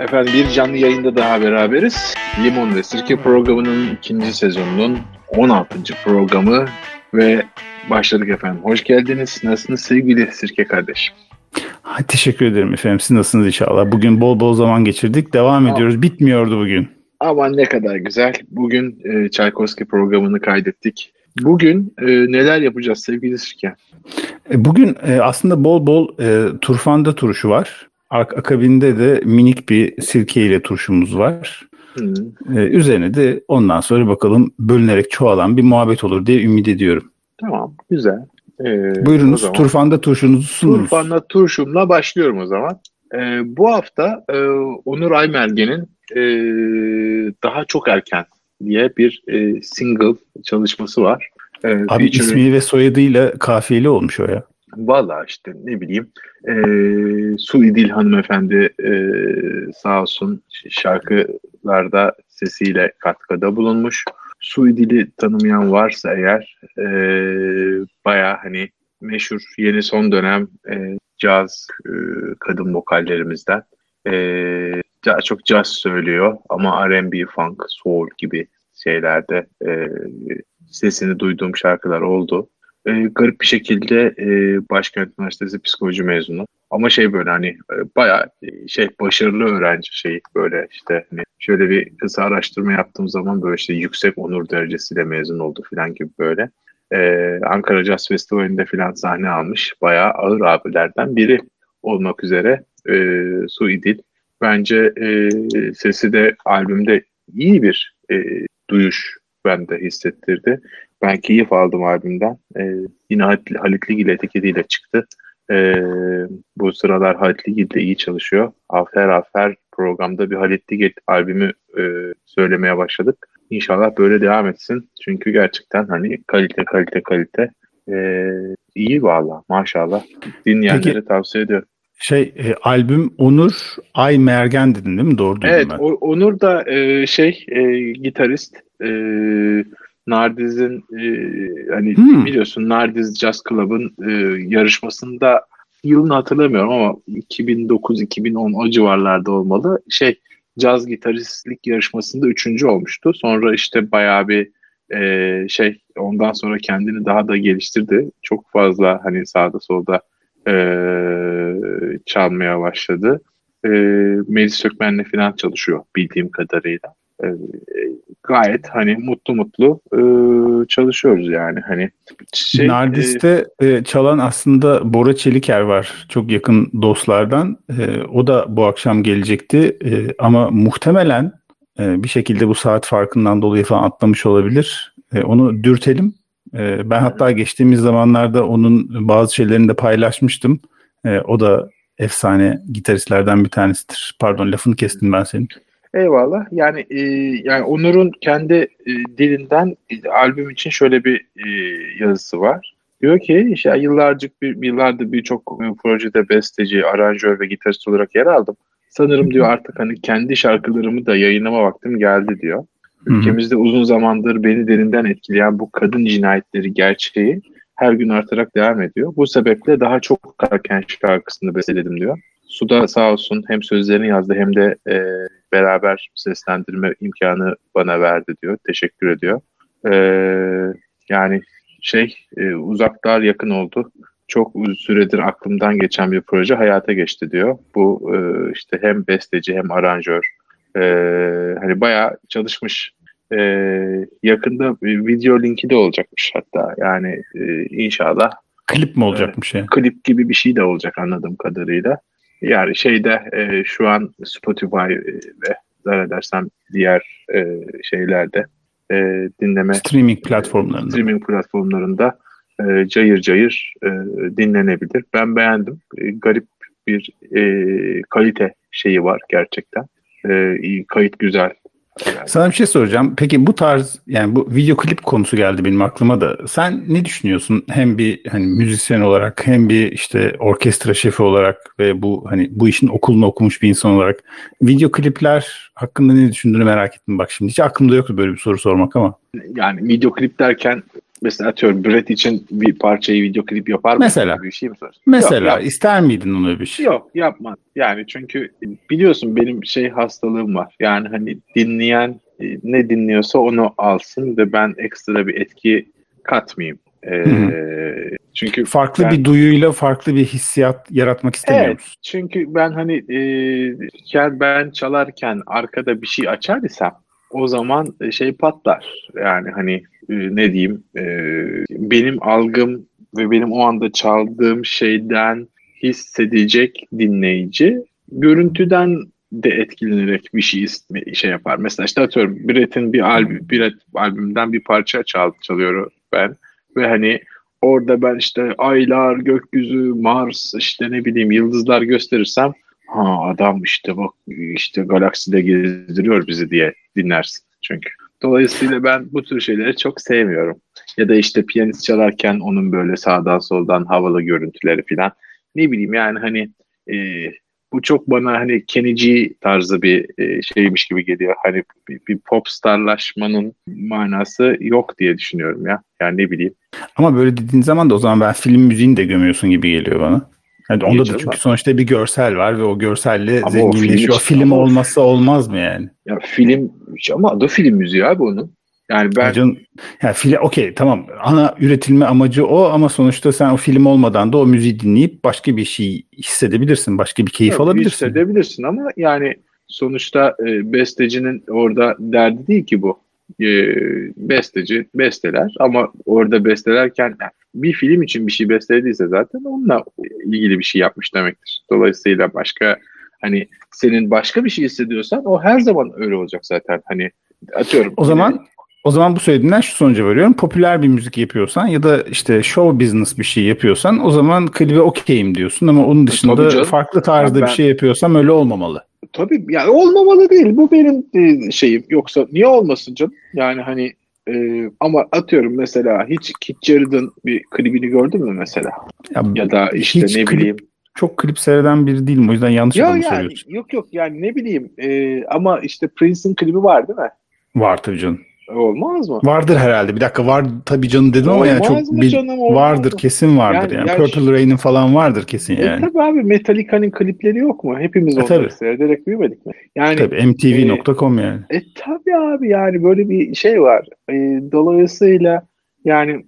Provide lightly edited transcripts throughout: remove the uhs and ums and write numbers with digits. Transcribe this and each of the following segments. Efendim bir canlı yayında daha beraberiz. Limon ve Sirke programının 2. sezonunun 16. programı ve başladık efendim. Hoş geldiniz. Nasılsınız sevgili Sirke kardeşim? Ha, teşekkür ederim efendim. Siz nasılsınız inşallah? Bugün bol bol zaman geçirdik. Devam ediyoruz. Bitmiyordu bugün. Aman ne kadar güzel. Bugün Çaykovski programını kaydettik. Bugün neler yapacağız sevgili Sirke? Bugün aslında bol bol turfanda turşu var. Akabinde de minik bir sirke ile turşumuz var. Üzerine de ondan sonra bakalım bölünerek çoğalan bir muhabbet olur diye ümit ediyorum. Tamam, güzel. Buyurunuz, zaman, turfanda turşunuzu sununuz. Turfanda turşumla başlıyorum o zaman. Bu hafta Onur Aymergen'in daha çok erken diye bir single çalışması var. Abi ismi ve soyadıyla kafiyeli olmuş o ya. Valla işte ne bileyim Suidil hanımefendi sağ olsun şarkılarda sesiyle katkıda bulunmuş. Suidil'i tanımayan varsa eğer bayağı hani meşhur yeni son dönem caz kadın vokallerimizden çok caz söylüyor ama R&B, funk, soul gibi şeylerde sesini duyduğum şarkılar oldu. Garip bir şekilde Başkent Üniversitesi psikoloji mezunu. Ama böyle hani bayağı başarılı öğrenci böyle işte hani şöyle bir kısa araştırma yaptığım zaman böyle işte yüksek onur derecesiyle mezun oldu filan gibi böyle. Ankara Jazz Festivali'nde filan sahne almış. Bayağı ağır abilerden biri olmak üzere Suidil. Bence sesi de albümde iyi bir duyuş bende hissettirdi. Ben keyif aldım albümden. Yine Halit Ligil etiketiyle çıktı. Bu sıralar Halit Ligil de iyi çalışıyor. Afer programda bir Halit Ligil albümü söylemeye başladık. İnşallah böyle devam etsin. Çünkü gerçekten hani kalite. İyi valla maşallah. Dinleyenlere tavsiye ediyorum. Albüm Onur Aymergen dedin değil mi? Doğru duydum evet, ben. Evet Onur da gitarist. Nardiz'in biliyorsun Nardiz Jazz Club'ın yarışmasında yılını hatırlamıyorum ama 2009-2010 o civarlarda olmalı. Caz gitaristlik yarışmasında 3. olmuştu. Sonra bayağı bir ondan sonra kendini daha da geliştirdi. Çok fazla hani sağda solda çalmaya başladı. Melis Sökmen'le falan çalışıyor bildiğim kadarıyla. Gayet hani mutlu çalışıyoruz yani hani. Nardis'te çalan aslında Bora Çeliker var çok yakın dostlardan. O da bu akşam gelecekti ama muhtemelen bir şekilde bu saat farkından dolayı falan atlamış olabilir. Onu dürtelim. Ben hatta geçtiğimiz zamanlarda onun bazı şeylerini de paylaşmıştım. O da efsane gitaristlerden bir tanesidir. Pardon lafını kestim ben senin. Eyvallah. Yani Onur'un kendi dilinden albüm için şöyle bir yazısı var. Diyor ki yıllardır birçok projede besteci, aranjör ve gitarist olarak yer aldım. Sanırım diyor artık hani kendi şarkılarımı da yayınlama vaktim geldi diyor. Ülkemizde uzun zamandır beni derinden etkileyen bu kadın cinayetleri gerçeği her gün artarak devam ediyor. Bu sebeple daha çok erken şarkısını besteledim diyor. Suda sağ olsun hem sözlerini yazdı hem de beraber seslendirme imkanı bana verdi diyor. Teşekkür ediyor. Uzaklar yakın oldu. Çok süredir aklımdan geçen bir proje hayata geçti diyor. Bu hem besteci hem aranjör. Bayağı çalışmış. Yakında video linki de olacakmış hatta. Yani inşallah. Klip mi olacakmış? Klip gibi bir şey de olacak anladığım kadarıyla. Yani şu an Spotify ve zannedersem diğer şeylerde dinleme streaming platformlarında cayır dinlenebilir. Ben beğendim. Garip bir kalite var gerçekten. Kayıt güzel. Sana bir şey soracağım. Peki bu tarz bu video klip konusu geldi benim aklıma da. Sen ne düşünüyorsun? Hem bir müzisyen olarak hem bir orkestra şefi olarak ve bu bu işin okulunu okumuş bir insan olarak video klipler hakkında ne düşündüğünü merak ettim bak şimdi. Hiç aklımda yoktu böyle bir soru sormak ama. Yani video klip derken mesela atıyorum Brett için bir parçayı video klip yapar mı? Mesela. Bir şey mi sorarsın? Mesela yok, ister miydin onu bir şey? Yok, yapmaz. Yani çünkü biliyorsun benim şey hastalığım var. Yani hani dinleyen ne dinliyorsa onu alsın ve ben ekstra bir etki katmayayım. Çünkü farklı bir duyuyla farklı bir hissiyat yaratmak istemiyorum. Evet, çünkü ben hani ben çalarken arkada bir şey açar isem o zaman şey patlar. Yani hani ne diyeyim benim algım ve benim o anda çaldığım şeyden hissedecek dinleyici görüntüden de etkilenerek bir şey yapar. Mesela işte atıyorum Brett'in bir albümden bir parça çalıyorum ben ve hani orada ben işte aylar, gökyüzü, Mars, işte ne bileyim yıldızlar gösterirsem ha adam işte bak işte galakside gezdiriyor bizi diye dinlersin çünkü. Dolayısıyla ben bu tür şeyleri çok sevmiyorum. Ya da işte piyanist çalarken onun böyle sağdan soldan havalı görüntüleri falan. Ne bileyim yani hani bu çok bana hani Kenny G tarzı bir şeymiş gibi geliyor. Hani bir popstarlaşmanın manası yok diye düşünüyorum ya. Yani ne bileyim. Ama böyle dediğin zaman da o zaman ben film müziğini de gömüyorsun gibi geliyor bana. Yani onda da çünkü sonuçta bir görsel var ve o görselle ama zenginleşiyor. O film olmazsa olmaz mı yani? Ya film ama adı film müziği abi onun. Yani ben... Okey tamam ana üretilme amacı o ama sonuçta sen o film olmadan da o müziği dinleyip başka bir şey hissedebilirsin. Başka bir keyif alabilirsin. Hissedebilirsin ama yani sonuçta bestecinin orada derdi değil ki bu. Besteci besteler ama orada bestelerken bir film için bir şey bestelediyse zaten onunla ilgili bir şey yapmış demektir. Dolayısıyla başka hani senin başka bir şey hissediyorsan o her zaman öyle olacak zaten. Hani atıyorum. O zaman bu söylediğinden şu sonuca varıyorum. Popüler bir müzik yapıyorsan ya da işte show business bir şey yapıyorsan o zaman klibe okeyim diyorsun ama onun dışında farklı tarzda bir şey yapıyorsam öyle olmamalı. Tabii yani olmamalı değil. Bu benim şeyim. Yoksa niye olmasın canım? Yani hani ama atıyorum mesela hiç Keith Jarrett'ın bir klibini gördün mü mesela? Ya da işte ne bileyim. Çok klip seyreden biri değilim. O yüzden yanlış adamı söylüyorsun. Yok yani ne bileyim. Ama işte Prince'in klibi var değil mi? Var tabii canım. Olmaz mı? Vardır herhalde. Bir dakika var tabii canım dedim olmaz ama yani çok vardır mı? Kesin vardır yani. Purple Rain'in falan vardır kesin yani. Tabii abi Metallica'nın klipleri yok mu? Hepimiz onları seyrederek büyümedik mi? Yani tabii mtv.com yani. Tabii abi yani böyle bir şey var. Dolayısıyla yani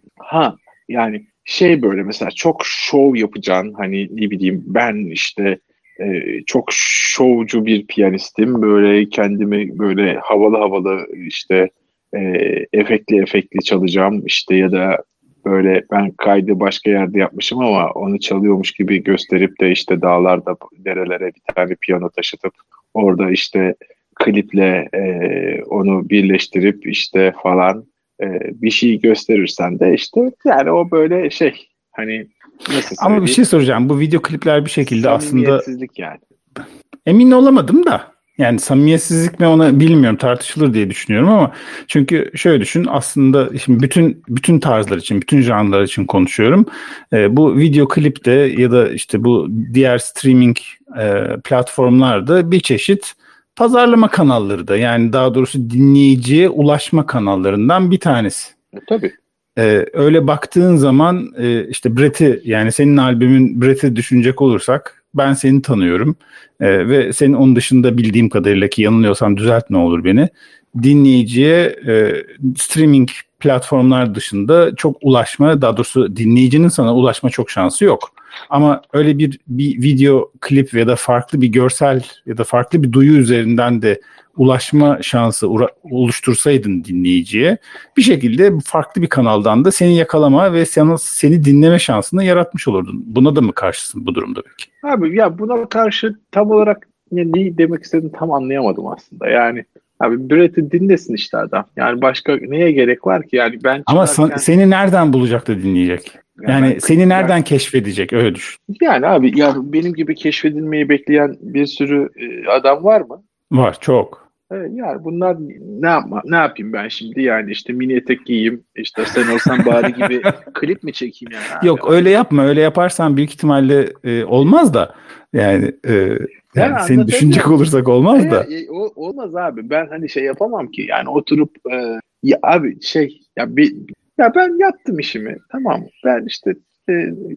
yani şey böyle mesela çok şov yapacaksın hani ne bileyim ben işte çok şovcu bir piyanistim böyle kendimi böyle havalı işte efektli çalacağım işte ya da böyle ben kaydı başka yerde yapmışım ama onu çalıyormuş gibi gösterip de işte dağlarda derelere bir tane piyano taşıtıp orada işte kliple onu birleştirip işte falan bir şey gösterirsen de işte yani o böyle şey hani nasıl ama bir şey soracağım bu video klipler bir şekilde aslında yani. Emin olamadım da yani samimiyetsizlik mi ona bilmiyorum tartışılır diye düşünüyorum ama çünkü şöyle düşün aslında şimdi bütün tarzlar için bütün janrlar için konuşuyorum. Bu video klipte ya da işte bu diğer streaming platformlarda bir çeşit pazarlama kanalları da yani daha doğrusu dinleyiciye ulaşma kanallarından bir tanesi. Tabii. Öyle baktığın zaman işte Brett'i yani senin albümün Brett'i düşünecek olursak ben seni tanıyorum ve senin onun dışında bildiğim kadarıyla ki yanılıyorsam düzelt ne olur beni dinleyiciye streaming platformlar dışında çok ulaşma daha doğrusu dinleyicinin sana ulaşma çok şansı yok. Ama öyle bir video klip ya da farklı bir görsel ya da farklı bir duyu üzerinden de ulaşma şansı oluştursaydın dinleyiciye bir şekilde farklı bir kanaldan da seni yakalama ve seni dinleme şansını yaratmış olurdun. Buna da mı karşısın bu durumda peki? Abi ya buna karşı tam olarak ne demek istediğini tam anlayamadım aslında. Yani abi Brett'i dinlesin işte adam. Yani başka neye gerek var ki? Yani ben ama seni nereden bulacak da dinleyecek? Yani seni nereden keşfedecek öyle düşün. Yani abi ya benim gibi keşfedilmeyi bekleyen bir sürü adam var mı? Var çok. Yani bunlar ne yapayım ben şimdi yani işte mini etek giyeyim işte sen olsan bari gibi klip mi çekeyim yani? Abi? Yok öyle yapma öyle yaparsan büyük ihtimalle olmaz da yani... Yani seni düşünecek olursak olmaz da. Olmaz abi. Ben hani şey yapamam ki. Yani oturup ya abi şey ya bir Ya ben yaptım işimi, tamam mı? Ben işte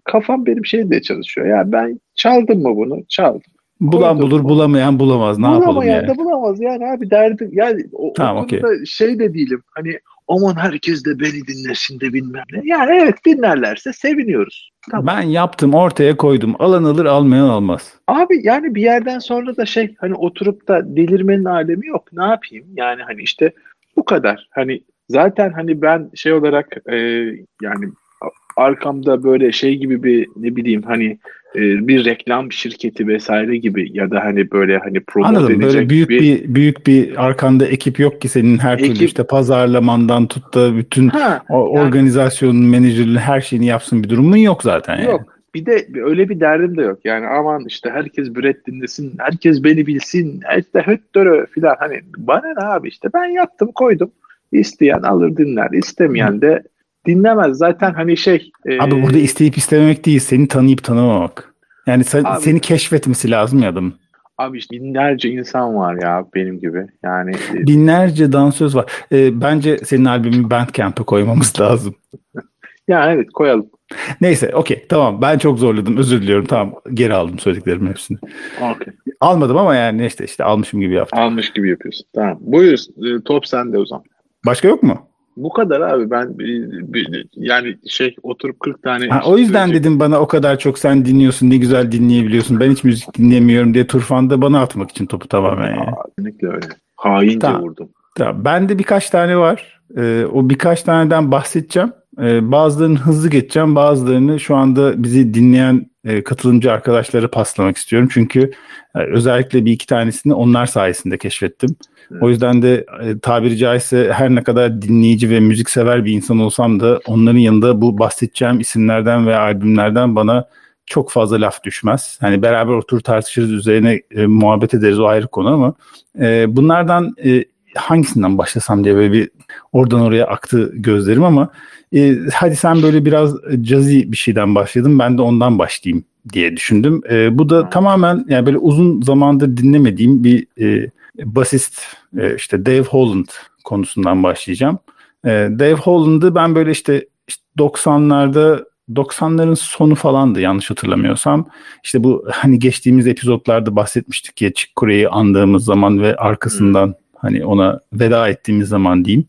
kafam benim şeyde çalışıyor. Ya ben çaldım mı bunu? Çaldım. Bulan koydum bulur, bulamayan bulamaz. Ne yapalım yani? Bulamayan da bulamaz yani abi, derdim. Yani o tamam, konuda okay, şey de değilim. Hani aman herkes de beni dinlesin de bilmem ne. Yani evet, dinlerlerse seviniyoruz. Tamam. Ben yaptım, ortaya koydum. Alan alır, almayan almaz. Abi yani bir yerden sonra da şey, hani oturup da delirmenin alemi yok. Ne yapayım? Yani hani işte bu kadar. Hani zaten hani ben şey olarak yani arkamda böyle şey gibi bir, ne bileyim hani bir reklam şirketi vesaire gibi ya da hani böyle hani promote edecek. Anladım, böyle büyük bir arkanda ekip yok ki senin, her ekip, türlü işte pazarlamandan tut da bütün organizasyonun, menajerliğin, her şeyini yapsın bir durumun yok zaten yani. Yok. Bir de öyle bir derdim de yok. Yani aman işte herkes Brett dinlesin, herkes beni bilsin, işte höttörö filan, hani bana ne abi, işte ben yaptım koydum. İsteyen alır dinler, istemeyen de dinlemez. Zaten hani şey... Abi burada isteyip istememek değil, seni tanıyıp tanımamak. Yani abi, seni keşfetmesi lazım ya adamın. Abi işte binlerce insan var ya benim gibi. Yani binlerce dansöz var. Bence senin albümü Bandcamp'e koymamız lazım. Yani evet, koyalım. Neyse, okey, tamam, ben çok zorladım, özür diliyorum, tamam, geri aldım söylediklerim hepsini. Okay. Almadım ama yani işte almışım gibi yaptım. Almış gibi yapıyorsun, tamam. Buyur, top sende o zaman. Başka yok mu? Bu kadar abi, ben yani şey oturup 40 tane... Ha, o yüzden söyleyecek. Dedim bana o kadar çok sen dinliyorsun, ne güzel dinleyebiliyorsun, ben hiç müzik dinlemiyorum diye turfanda bana atmak için topu tamamen yani. Aa, kesinlikle öyle. Haince tamam, vurdum. Tamam. Bende birkaç tane var. O birkaç taneden bahsedeceğim. Bazılarını hızlı geçeceğim, bazılarını şu anda bizi dinleyen katılımcı arkadaşlara paslamak istiyorum. Çünkü özellikle bir iki tanesini onlar sayesinde keşfettim. O yüzden de tabiri caizse her ne kadar dinleyici ve müziksever bir insan olsam da onların yanında bu bahsedeceğim isimlerden ve albümlerden bana çok fazla laf düşmez. Hani beraber oturup tartışırız, üzerine muhabbet ederiz, o ayrı konu ama bunlardan hangisinden başlasam diye böyle bir oradan oraya aktı gözlerim ama hadi sen böyle biraz cazi bir şeyden başladın, ben de ondan başlayayım diye düşündüm. Bu da tamamen yani böyle uzun zamandır dinlemediğim bir basist işte Dave Holland konusundan başlayacağım. Dave Holland'ı ben böyle işte 90'ların sonu falandı yanlış hatırlamıyorsam. İşte bu hani geçtiğimiz epizotlarda bahsetmiştik ya, Chick Corea'yı andığımız zaman ve arkasından hani ona veda ettiğimiz zaman diyeyim.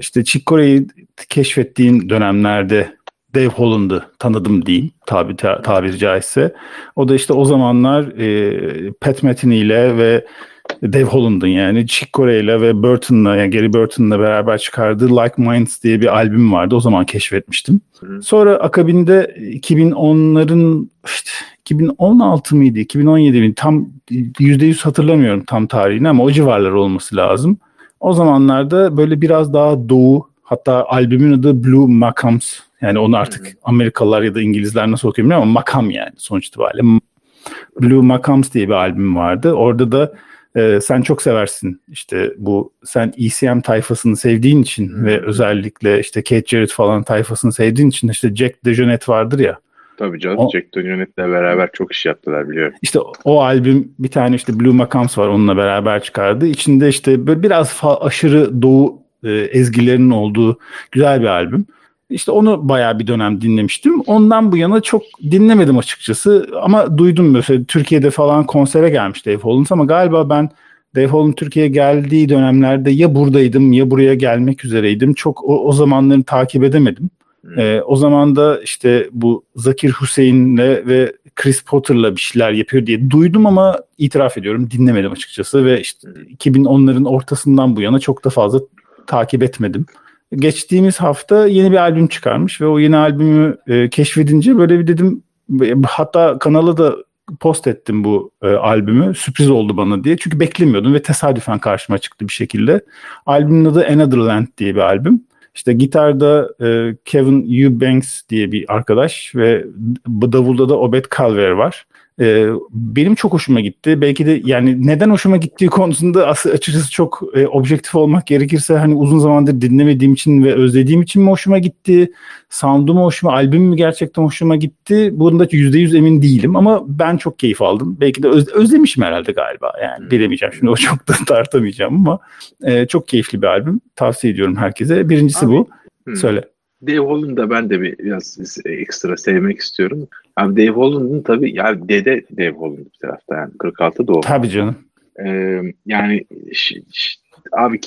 İşte Chick Corea'yı keşfettiğim dönemlerde Dave Holland'ı tanıdım diyeyim, tabiri caizse. O da işte o zamanlar Pet Metin ile ve Dave Holland'ın yani Chick Corea'yla ve Burton'la, yani Gary Burton'la beraber çıkardığı Like Minds diye bir albüm vardı. O zaman keşfetmiştim. Sonra akabinde 2010'ların işte 2016 mıydı, 2017 miydi? Tam %100 hatırlamıyorum tam tarihini ama o civarlar olması lazım. O zamanlarda böyle biraz daha doğu, hatta albümün adı Blue Maccams. Yani onu artık Amerikalılar ya da İngilizler nasıl okuyor bilmiyorum ama Maccam yani sonuç itibariyle. Blue Maccams diye bir albüm vardı. Orada da sen çok seversin işte bu, sen ECM tayfasını sevdiğin için ve özellikle işte Keith Jarrett falan tayfasını sevdiğin için işte Jack DeJohnette vardır ya. Tabii canım, Jack DeJohnette'le beraber çok iş yaptılar biliyorum. İşte o albüm, bir tane işte Blue Maccams var, onunla beraber çıkardı. İçinde işte böyle biraz aşırı doğu ezgilerinin olduğu güzel bir albüm. İşte onu bayağı bir dönem dinlemiştim. Ondan bu yana çok dinlemedim açıkçası. Ama duydum mesela Türkiye'de falan konsere gelmiş Dave Holland ama galiba ben Dave Holland Türkiye'ye geldiği dönemlerde ya buradaydım ya buraya gelmek üzereydim. Çok o zamanları takip edemedim. O zaman da işte bu Zakir Hüseyin'le ve Chris Potter'la bir şeyler yapıyor diye duydum ama itiraf ediyorum dinlemedim açıkçası ve işte 2010'ların ortasından bu yana çok da fazla takip etmedim. Geçtiğimiz hafta yeni bir albüm çıkarmış ve o yeni albümü keşfedince böyle bir dedim, hatta kanala da post ettim bu albümü, sürpriz oldu bana diye. Çünkü beklemiyordum ve tesadüfen karşıma çıktı bir şekilde. Albümün adı Another Land diye bir albüm. İşte gitarda Kevin Eubanks diye bir arkadaş ve davulda da Obed Calver var. Benim çok hoşuma gitti. Belki de yani neden hoşuma gittiği konusunda açıkçası çok objektif olmak gerekirse hani uzun zamandır dinlemediğim için ve özlediğim için mi hoşuma gitti? Sound'u mu hoşuma, albüm mü gerçekten hoşuma gitti? Bundan %100 emin değilim ama ben çok keyif aldım. Belki de özlemişim herhalde galiba. Yani bilemeyeceğim şimdi, o çok da tartamayacağım ama çok keyifli bir albüm. Tavsiye ediyorum herkese. Birincisi abi, bu. Söyle. Dave Holland'ı ben de biraz ekstra sevmek istiyorum. Abi Dave Holland'ın tabii ya dede Dave Holland bir tarafta yani 46 doğumlu. Tabii canım. Yani abi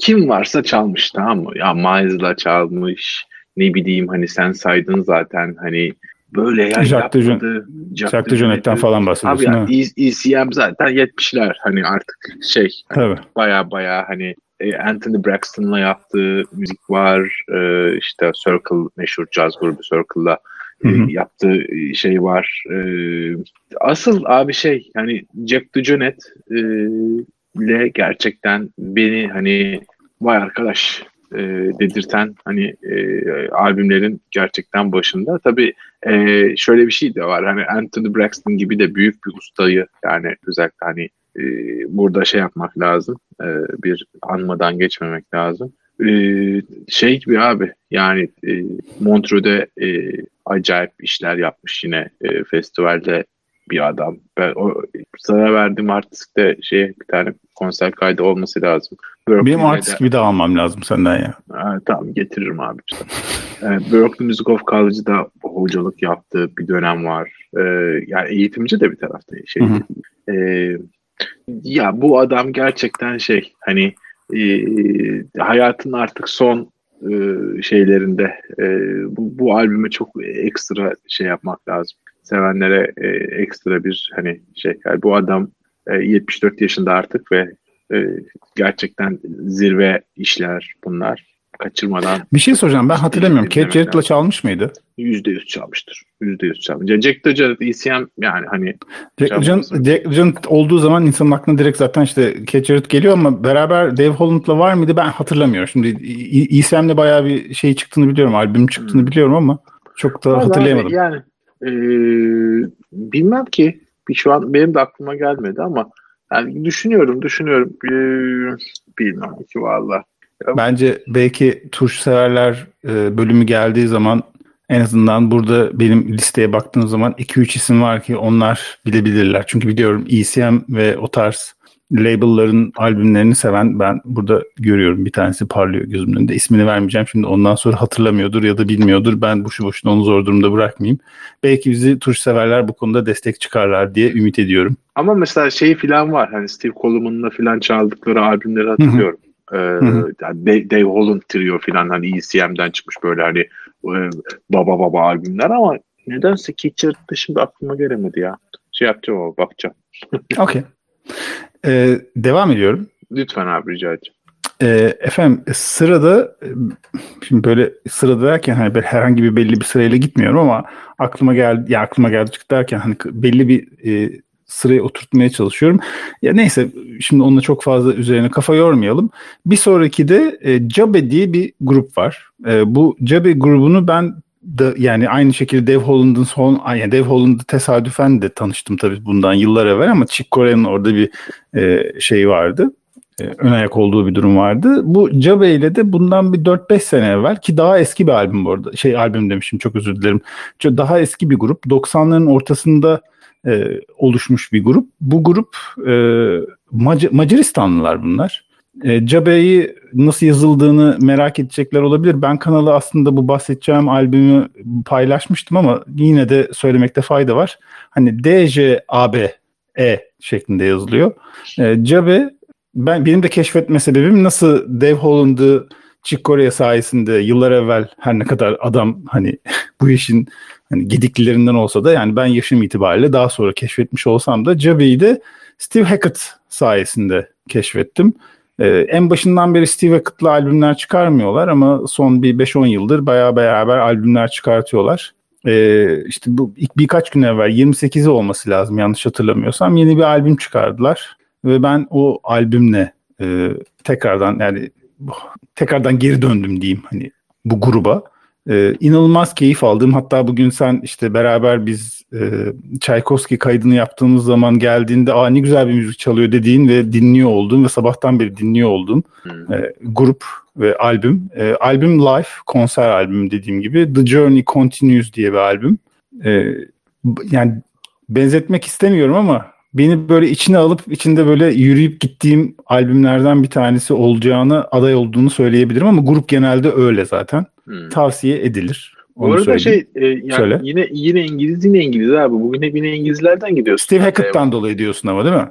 kim varsa çalmış, tamam mı? Ya Miles'la çalmış. Ne bileyim hani sen saydın zaten hani böyle ya Jack DeJohnette'ten falan bahsediyorsun. Abi yani ECM zaten 70'ler hani artık şey hani baya hani Anthony Braxton'la yaptığı müzik var. İşte Circle, meşhur caz grubu Circle'la yaptığı şey var. Asıl abi şey hani Jack DeJohnette'le gerçekten beni hani vay arkadaş dedirten hani albümlerin gerçekten başında. Tabii şöyle bir şey de var. Hani Anthony Braxton gibi de büyük bir ustayı yani özellikle hani burada şey yapmak lazım. Bir anmadan geçmemek lazım. Şey gibi abi yani Montreux'de acayip işler yapmış yine festivalde bir adam. Ben sana verdiğim artistte şey bir tane konser kaydı olması lazım. Benim artist gibi de almam lazım senden ya. Tamam getiririm abi. Berkeley Music of College'da hocalık yaptığı bir dönem var. Yani eğitimci de bir tarafta şey. Ya bu adam gerçekten şey hani hayatın artık son şeylerinde bu albüme çok ekstra şey yapmak lazım. Sevenlere ekstra bir hani şey. Yani bu adam 74 yaşında artık ve gerçekten zirve işler bunlar. Kaçırmadan. Bir şey soracağım ben hatırlamıyorum. Keith Jarrett'la çalmış mıydı? %100 çalmıştır. Jack DeJohnette, ECM yani hani. Jack DeJohnette olduğu zaman insanın aklına direkt zaten işte Keith Jarrett geliyor ama beraber Dave Holland'la var mıydı ben hatırlamıyorum. Şimdi ECM'le bayağı bir şey çıktığını biliyorum. Albüm çıktığını biliyorum ama çok da vallahi hatırlayamadım. Yani bilmem ki. Şu an benim de aklıma gelmedi ama yani düşünüyorum. Bilmem ki vallahi. Bence belki turşu severler bölümü geldiği zaman en azından burada benim listeye baktığım zaman 2-3 isim var ki onlar bilebilirler. Çünkü biliyorum ECM ve o tarz label'ların albümlerini seven ben burada görüyorum. Bir tanesi parlıyor gözümün önünde. İsmini vermeyeceğim. Şimdi ondan sonra hatırlamıyordur ya da bilmiyordur. Ben boşu boşuna onu zor durumda bırakmayayım. Belki bizi turşu severler bu konuda destek çıkarlar diye ümit ediyorum. Ama mesela şey filan var. Hani Steve Coleman'la filan çaldıkları albümleri hatırlıyorum. Hı-hı. Dave Holland trio filan hani ECM'den çıkmış böyle hani baba albümler ama nedense Keith Jarrett'te şimdi aklıma gelemedi ya. Şey yapacağım ama bakacağım. Okay. Devam ediyorum. Lütfen abi rica edeceğim. Efendim sırada şimdi böyle sırada derken hani ben herhangi bir belli bir sırayla gitmiyorum ama aklıma geldi çıktı derken hani belli bir sırayı oturtmaya çalışıyorum. Ya neyse şimdi onunla çok fazla üzerine kafa yormayalım. Bir sonraki de Cabe diye bir grup var. Bu Cabe grubunu ben de, yani aynı şekilde Dave Holland'ı tesadüfen de tanıştım tabii bundan yıllar evvel ama Chick Corea'nın orada bir şey vardı. Ön ayak olduğu bir durum vardı. Bu Cabe ile de bundan bir 4-5 sene evvel ki daha eski bir albüm bu arada. Albüm demişim çok özür dilerim. Daha eski bir grup. 90'ların ortasında oluşmuş bir grup. Bu grup Macaristanlılar bunlar. Cabe'yi nasıl yazıldığını merak edecekler olabilir. Ben kanala aslında bu bahsedeceğim albümü paylaşmıştım ama yine de söylemekte fayda var. Hani D-C-A-B-E şeklinde yazılıyor. Cabe, benim de keşfetme sebebim nasıl Dave Holland'ı Chick Corea sayesinde yıllar evvel her ne kadar adam hani bu işin hani gediklilerinden olsa da yani ben yaşım itibariyle daha sonra keşfetmiş olsam da Cabe'yi de Steve Hackett sayesinde keşfettim. En başından beri Steve Hackett'la albümler çıkarmıyorlar ama son bir 5-10 yıldır bayağı beraber albümler çıkartıyorlar. İşte bu ilk birkaç gün evvel 28'i olması lazım yanlış hatırlamıyorsam yeni bir albüm çıkardılar ve ben o albümle tekrardan geri döndüm diyeyim hani bu gruba. İnanılmaz keyif aldım. Hatta bugün sen işte beraber biz Çaykovski kaydını yaptığımız zaman geldiğinde ne güzel bir müzik çalıyor dediğin ve dinliyor oldum ve sabahtan beri dinliyor oldum. Grup ve albüm. Albüm live, konser albümü dediğim gibi. The Journey Continues diye bir albüm. Yani benzetmek istemiyorum ama beni böyle içine alıp içinde böyle yürüyüp gittiğim albümlerden bir tanesi olacağını aday olduğunu söyleyebilirim ama grup genelde öyle zaten. tavsiye edilir. Bu arada yani yine İngiliz, yine İngiliz abi. Bugün hep yine İngilizlerden gidiyorsun. Steve Hackett'tan dolayı diyorsun ama, değil mi?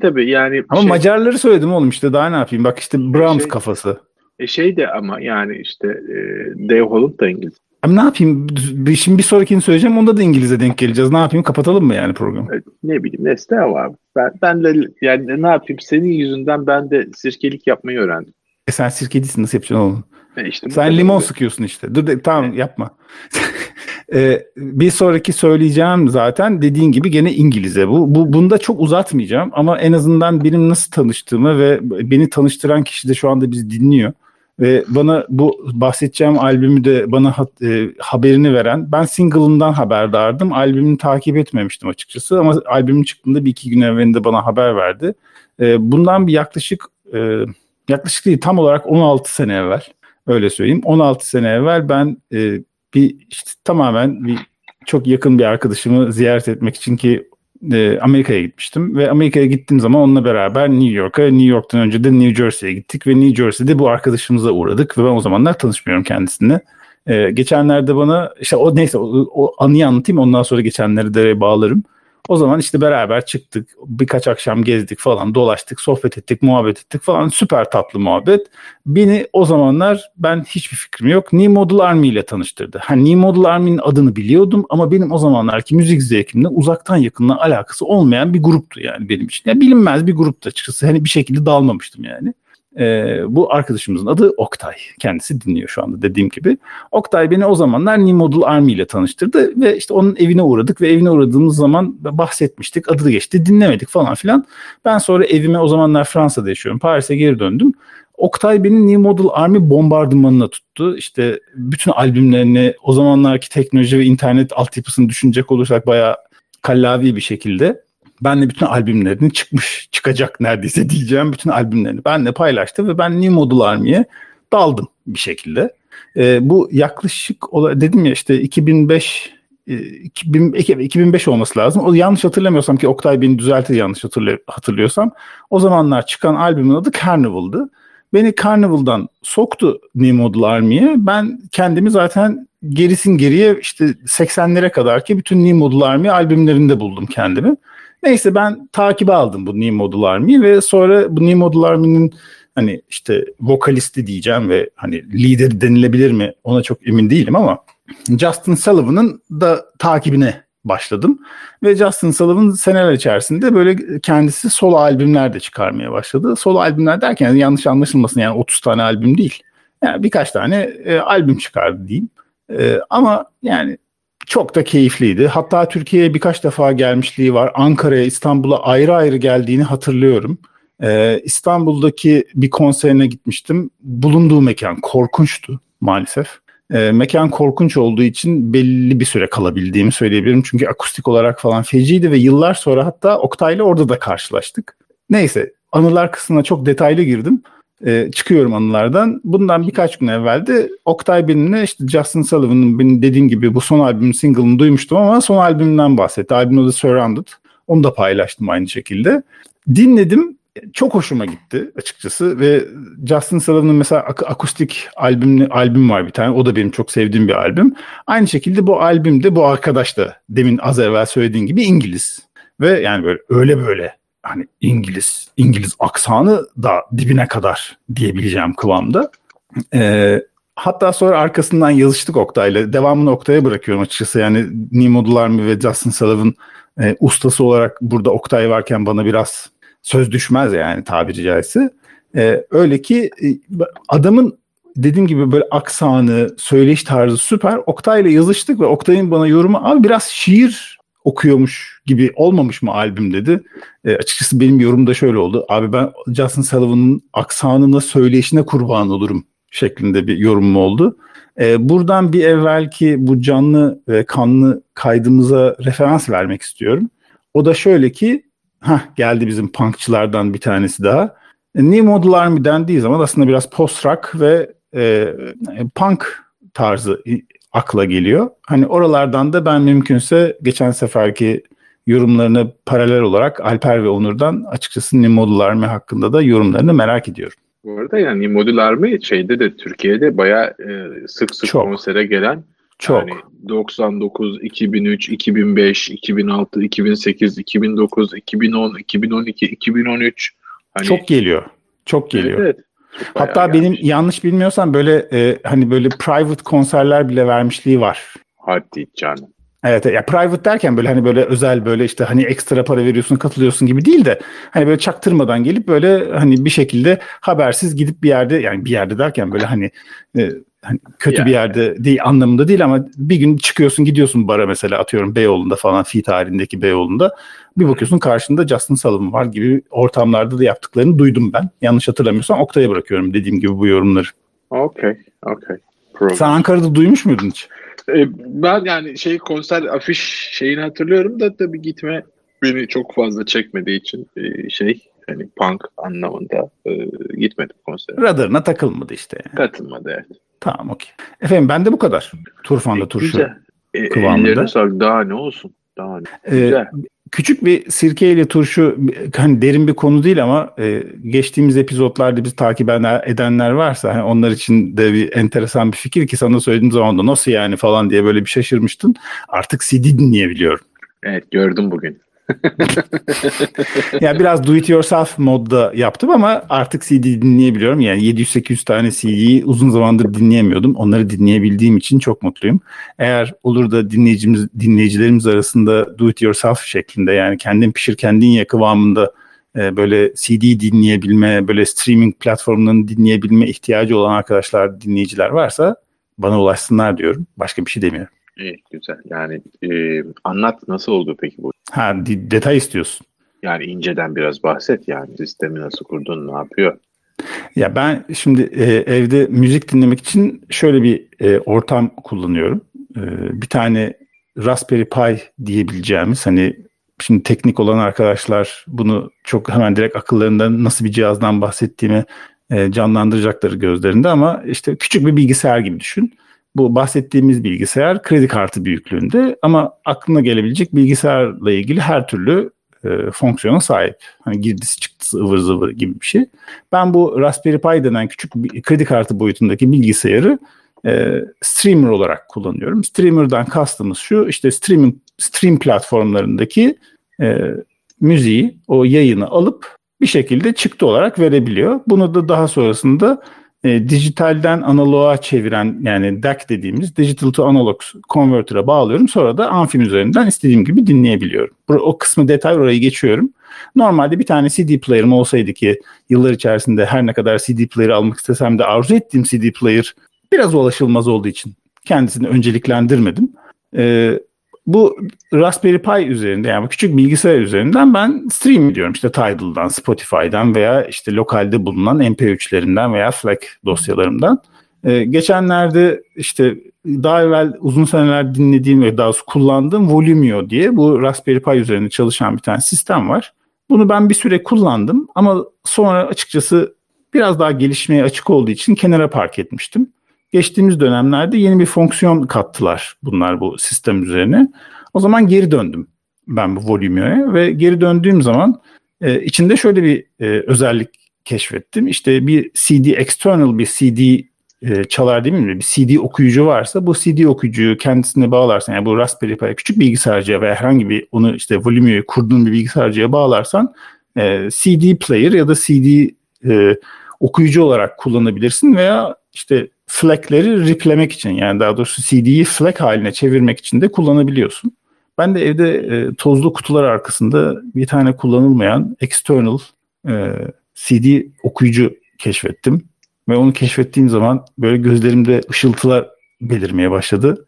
Tabii yani. Ama Macarları söyledim oğlum, işte daha ne yapayım? Bak işte Brahms kafası. De ama yani işte Dave Holland da İngiliz. Ama ne yapayım? Şimdi bir sonrakini söyleyeceğim. Onda da İngiliz'e denk geleceğiz. Ne yapayım? Kapatalım mı yani programı? Ne bileyim. Neste abi. Ben de yani ne yapayım? Senin yüzünden ben de sirkelik yapmayı öğrendim. Sen sirke değilsin. Nasıl yapacaksın oğlum? İşte sen limon sıkıyorsun işte. Dur tamam yapma. Bir sonraki söyleyeceğim zaten dediğin gibi gene İngilizce. Bunda çok uzatmayacağım ama en azından benim nasıl tanıştığımı ve beni tanıştıran kişi de şu anda bizi dinliyor. Ve bana bu bahsedeceğim albümü de bana haberini veren, ben single'ından haberdardım. Albümünü takip etmemiştim açıkçası ama albümün çıktığında bir iki gün evvelinde bana haber verdi. Bundan bir yaklaşık değil, tam olarak 16 sene evvel. Öyle söyleyeyim. 16 sene evvel ben tamamen çok yakın bir arkadaşımı ziyaret etmek için ki Amerika'ya gitmiştim. Ve Amerika'ya gittiğim zaman onunla beraber New York'tan önce de New Jersey'ye gittik. Ve New Jersey'de bu arkadaşımıza uğradık. Ve ben o zamanlar tanışmıyorum kendisine. Geçenlerde bana o anıyı anlatayım. Ondan sonra geçenleri de bağlarım. O zaman işte beraber çıktık. Birkaç akşam gezdik falan. Dolaştık, sohbet ettik, muhabbet ettik falan. Süper tatlı muhabbet. Beni o zamanlar, ben hiçbir fikrim yok, New Model Army ile tanıştırdı. New Model Army'nin adını biliyordum ama benim o zamanlarki müzik zevkimle uzaktan yakından alakası olmayan bir gruptu yani benim için. Yani bilinmez bir gruptu açıkçası. Bir şekilde dalmamıştım yani. Bu arkadaşımızın adı Oktay. Kendisi dinliyor şu anda dediğim gibi. Oktay beni o zamanlar New Model Army ile tanıştırdı ve işte onun evine uğradık ve evine uğradığımız zaman bahsetmiştik. Adı da geçti, dinlemedik falan filan. Ben sonra evime, o zamanlar Fransa'da yaşıyorum, Paris'e geri döndüm. Oktay beni New Model Army bombardımanına tuttu. İşte bütün albümlerini, o zamanlarki teknoloji ve internet altyapısını düşünecek olursak bayağı kallavi bir şekilde. Benle bütün albümlerini çıkacak neredeyse diyeceğim bütün albümlerini benle paylaştı ve ben New Model Army'ye daldım bir şekilde. Bu yaklaşık dedim ya işte 2005 olması lazım. O yanlış hatırlamıyorsam, ki Oktay beni düzeltir yanlış hatırlıyorsam. O zamanlar çıkan albümün adı Carnival'dı. Beni Carnival'dan soktu New Model Army'ye. Ben kendimi zaten gerisin geriye işte 80'lere kadar ki bütün New Model Army albümlerinde buldum kendimi. Neyse ben takibe aldım bu New Model Army'yi ve sonra bu New Model Army'nin hani işte vokalisti diyeceğim ve hani lideri denilebilir mi ona çok emin değilim ama Justin Sullivan'ın da takibine başladım. Ve Justin Sullivan seneler içerisinde böyle kendisi solo albümler de çıkarmaya başladı. Solo albümler derken yanlış anlaşılmasın yani 30 tane albüm değil. Yani birkaç tane albüm çıkardı diyeyim. Ama yani çok da keyifliydi. Hatta Türkiye'ye birkaç defa gelmişliği var. Ankara'ya, İstanbul'a ayrı ayrı geldiğini hatırlıyorum. İstanbul'daki bir konserine gitmiştim. Bulunduğu mekan korkunçtu maalesef. Mekan korkunç olduğu için belli bir süre kalabildiğimi söyleyebilirim. Çünkü akustik olarak falan feciydi ve yıllar sonra hatta Oktay'la orada da karşılaştık. Neyse, anılar kısmına çok detaylı girdim. Çıkıyorum anılardan. Bundan birkaç gün evvel de Oktay benimle işte Justin Sullivan'ın benim dediğim gibi bu son albümün single'ını duymuştum ama son albümünden bahsetti. Albümün adı Surrounded. Onu da paylaştım aynı şekilde. Dinledim. Çok hoşuma gitti açıkçası ve Justin Sullivan'ın mesela akustik albüm var bir tane. O da benim çok sevdiğim bir albüm. Aynı şekilde bu albümde bu arkadaş da demin az evvel söylediğin gibi İngiliz. Ve yani böyle öyle hani İngiliz aksanı da dibine kadar diyebileceğim kıvamda. Hatta sonra arkasından yazıştık Oktay'la. Devamını Oktay'a bırakıyorum açıkçası. Yani New Model Army ve Justin Sullivan ustası olarak burada Oktay varken bana biraz söz düşmez yani tabiri caizse. Öyle ki adamın dediğim gibi böyle aksanı, söyleyiş tarzı süper. Oktay'la yazıştık ve Oktay'ın bana yorumu abi biraz şiir okuyormuş gibi olmamış mı albüm dedi. Açıkçası benim yorumum da şöyle oldu. Abi ben Justin Sullivan'ın aksanına, söyleyişine kurban olurum şeklinde bir yorumum oldu. Buradan bir evvelki bu canlı ve kanlı kaydımıza referans vermek istiyorum. O da şöyle ki geldi bizim punkçılardan bir tanesi daha. New Model Army dendiği zaman aslında biraz post rock ve punk tarzı akla geliyor. Hani oralardan da ben mümkünse geçen seferki yorumlarına paralel olarak Alper ve Onur'dan açıkçası New Model Army hakkında da yorumlarını merak ediyorum. Bu arada yani Model Army şeyde de Türkiye'de bayağı sık sık çok konsere gelen, çok yani 99, 2003, 2005, 2006, 2008, 2009, 2010, 2012, 2013 hani çok geliyor. Çok geliyor. Evet. Hatta benim yanlış bilmiyorsam böyle hani böyle private konserler bile vermişliği var. Hadi canım. Evet ya, private derken böyle hani böyle özel, böyle işte hani ekstra para veriyorsun katılıyorsun gibi değil de hani böyle çaktırmadan gelip böyle hani bir şekilde habersiz gidip bir yerde, yani bir yerde derken böyle hani kötü yani bir yerde değil anlamında değil ama bir gün çıkıyorsun gidiyorsun bara, mesela atıyorum Beyoğlu'nda falan, fi tarihindeki Beyoğlu'nda bir bakıyorsun karşında Justin Sullivan var gibi ortamlarda da yaptıklarını duydum ben. Yanlış hatırlamıyorsam Oktay'a bırakıyorum dediğim gibi bu yorumları. Okay. Sen Ankara'da duymuş muydun hiç? Ben yani şey konser afiş şeyini hatırlıyorum da tabii gitme beni çok fazla çekmediği için şey hani punk anlamında gitmedim konsere. Radarına takılmadı işte. Katılmadı evet. Tamam okey. Efendim ben de bu kadar. Turfanda turşu kıvamında. Ellerine sağlık, daha ne olsun. Daha ne? Güzel. Küçük bir sirkeyle turşu, hani derin bir konu değil ama geçtiğimiz epizodlarda bizi takip edenler varsa hani onlar için de bir enteresan bir fikir ki sana söylediğim zaman da nasıl yani falan diye böyle bir şaşırmıştın. Artık CD dinleyebiliyorum. Evet gördüm bugün. Ya biraz do it yourself modda yaptım ama artık CD dinleyebiliyorum. Yani 700-800 tane CD'yi uzun zamandır dinleyemiyordum. Onları dinleyebildiğim için çok mutluyum. Eğer olur da dinleyicilerimiz arasında do it yourself şeklinde, yani kendin pişir kendin ye kıvamında böyle CD dinleyebilme, böyle streaming platformlarını dinleyebilme ihtiyacı olan arkadaşlar, dinleyiciler varsa bana ulaşsınlar diyorum. Başka bir şey demiyorum. Evet, güzel. Yani anlat, nasıl oldu peki bu? Ha, detay istiyorsun. Yani inceden biraz bahset, yani sistemi nasıl kurdun, ne yapıyor? Ya ben şimdi evde müzik dinlemek için şöyle bir ortam kullanıyorum. Bir tane Raspberry Pi diyebileceğimiz, hani şimdi teknik olan arkadaşlar bunu çok hemen direkt akıllarında nasıl bir cihazdan bahsettiğimi canlandıracakları gözlerinde ama işte küçük bir bilgisayar gibi düşün. Bu bahsettiğimiz bilgisayar kredi kartı büyüklüğünde ama aklına gelebilecek bilgisayarla ilgili her türlü fonksiyona sahip. Hani girdisi çıktısı ıvır zıvır gibi bir şey. Ben bu Raspberry Pi denen küçük bir kredi kartı boyutundaki bilgisayarı streamer olarak kullanıyorum. Streamer'dan kastımız şu, işte stream platformlarındaki müziği, o yayını alıp bir şekilde çıktı olarak verebiliyor. Bunu da daha sonrasında dijitalden analoğa çeviren, yani DAC dediğimiz digital to analog converter'a bağlıyorum. Sonra da amfim üzerinden istediğim gibi dinleyebiliyorum. O kısmı detay, orayı geçiyorum. Normalde bir tane CD player'ım olsaydı ki yıllar içerisinde her ne kadar CD player'ı almak istesem de arzu ettiğim CD player biraz ulaşılmaz olduğu için kendisini önceliklendirmedim. Bu Raspberry Pi üzerinde, yani bu küçük bilgisayar üzerinden ben stream ediyorum. İşte Tidal'dan, Spotify'dan veya işte lokalde bulunan MP3'lerimden veya FLAC dosyalarımdan. Geçenlerde işte daha evvel uzun seneler dinlediğim ve daha az kullandığım Volumio diye bu Raspberry Pi üzerinde çalışan bir tane sistem var. Bunu ben bir süre kullandım ama sonra açıkçası biraz daha gelişmeye açık olduğu için kenara park etmiştim. Geçtiğimiz dönemlerde yeni bir fonksiyon kattılar bunlar bu sistem üzerine. O zaman geri döndüm ben bu Volumio'ya ve geri döndüğüm zaman içinde şöyle bir özellik keşfettim. İşte bir CD, external bir CD çalar değil mi? Bir CD okuyucu varsa bu CD okuyucuyu kendisine bağlarsan, yani bu Raspberry Pi'ye küçük bilgisayarcıya veya herhangi bir onu işte Volumio'yu kurduğun bir bilgisayarcıya bağlarsan CD player ya da CD okuyucu olarak kullanabilirsin veya işte FLAC'leri riplemek için, yani daha doğrusu CD'yi FLAC haline çevirmek için de kullanabiliyorsun. Ben de evde tozlu kutular arkasında bir tane kullanılmayan external CD okuyucu keşfettim. Ve onu keşfettiğim zaman böyle gözlerimde ışıltılar belirmeye başladı.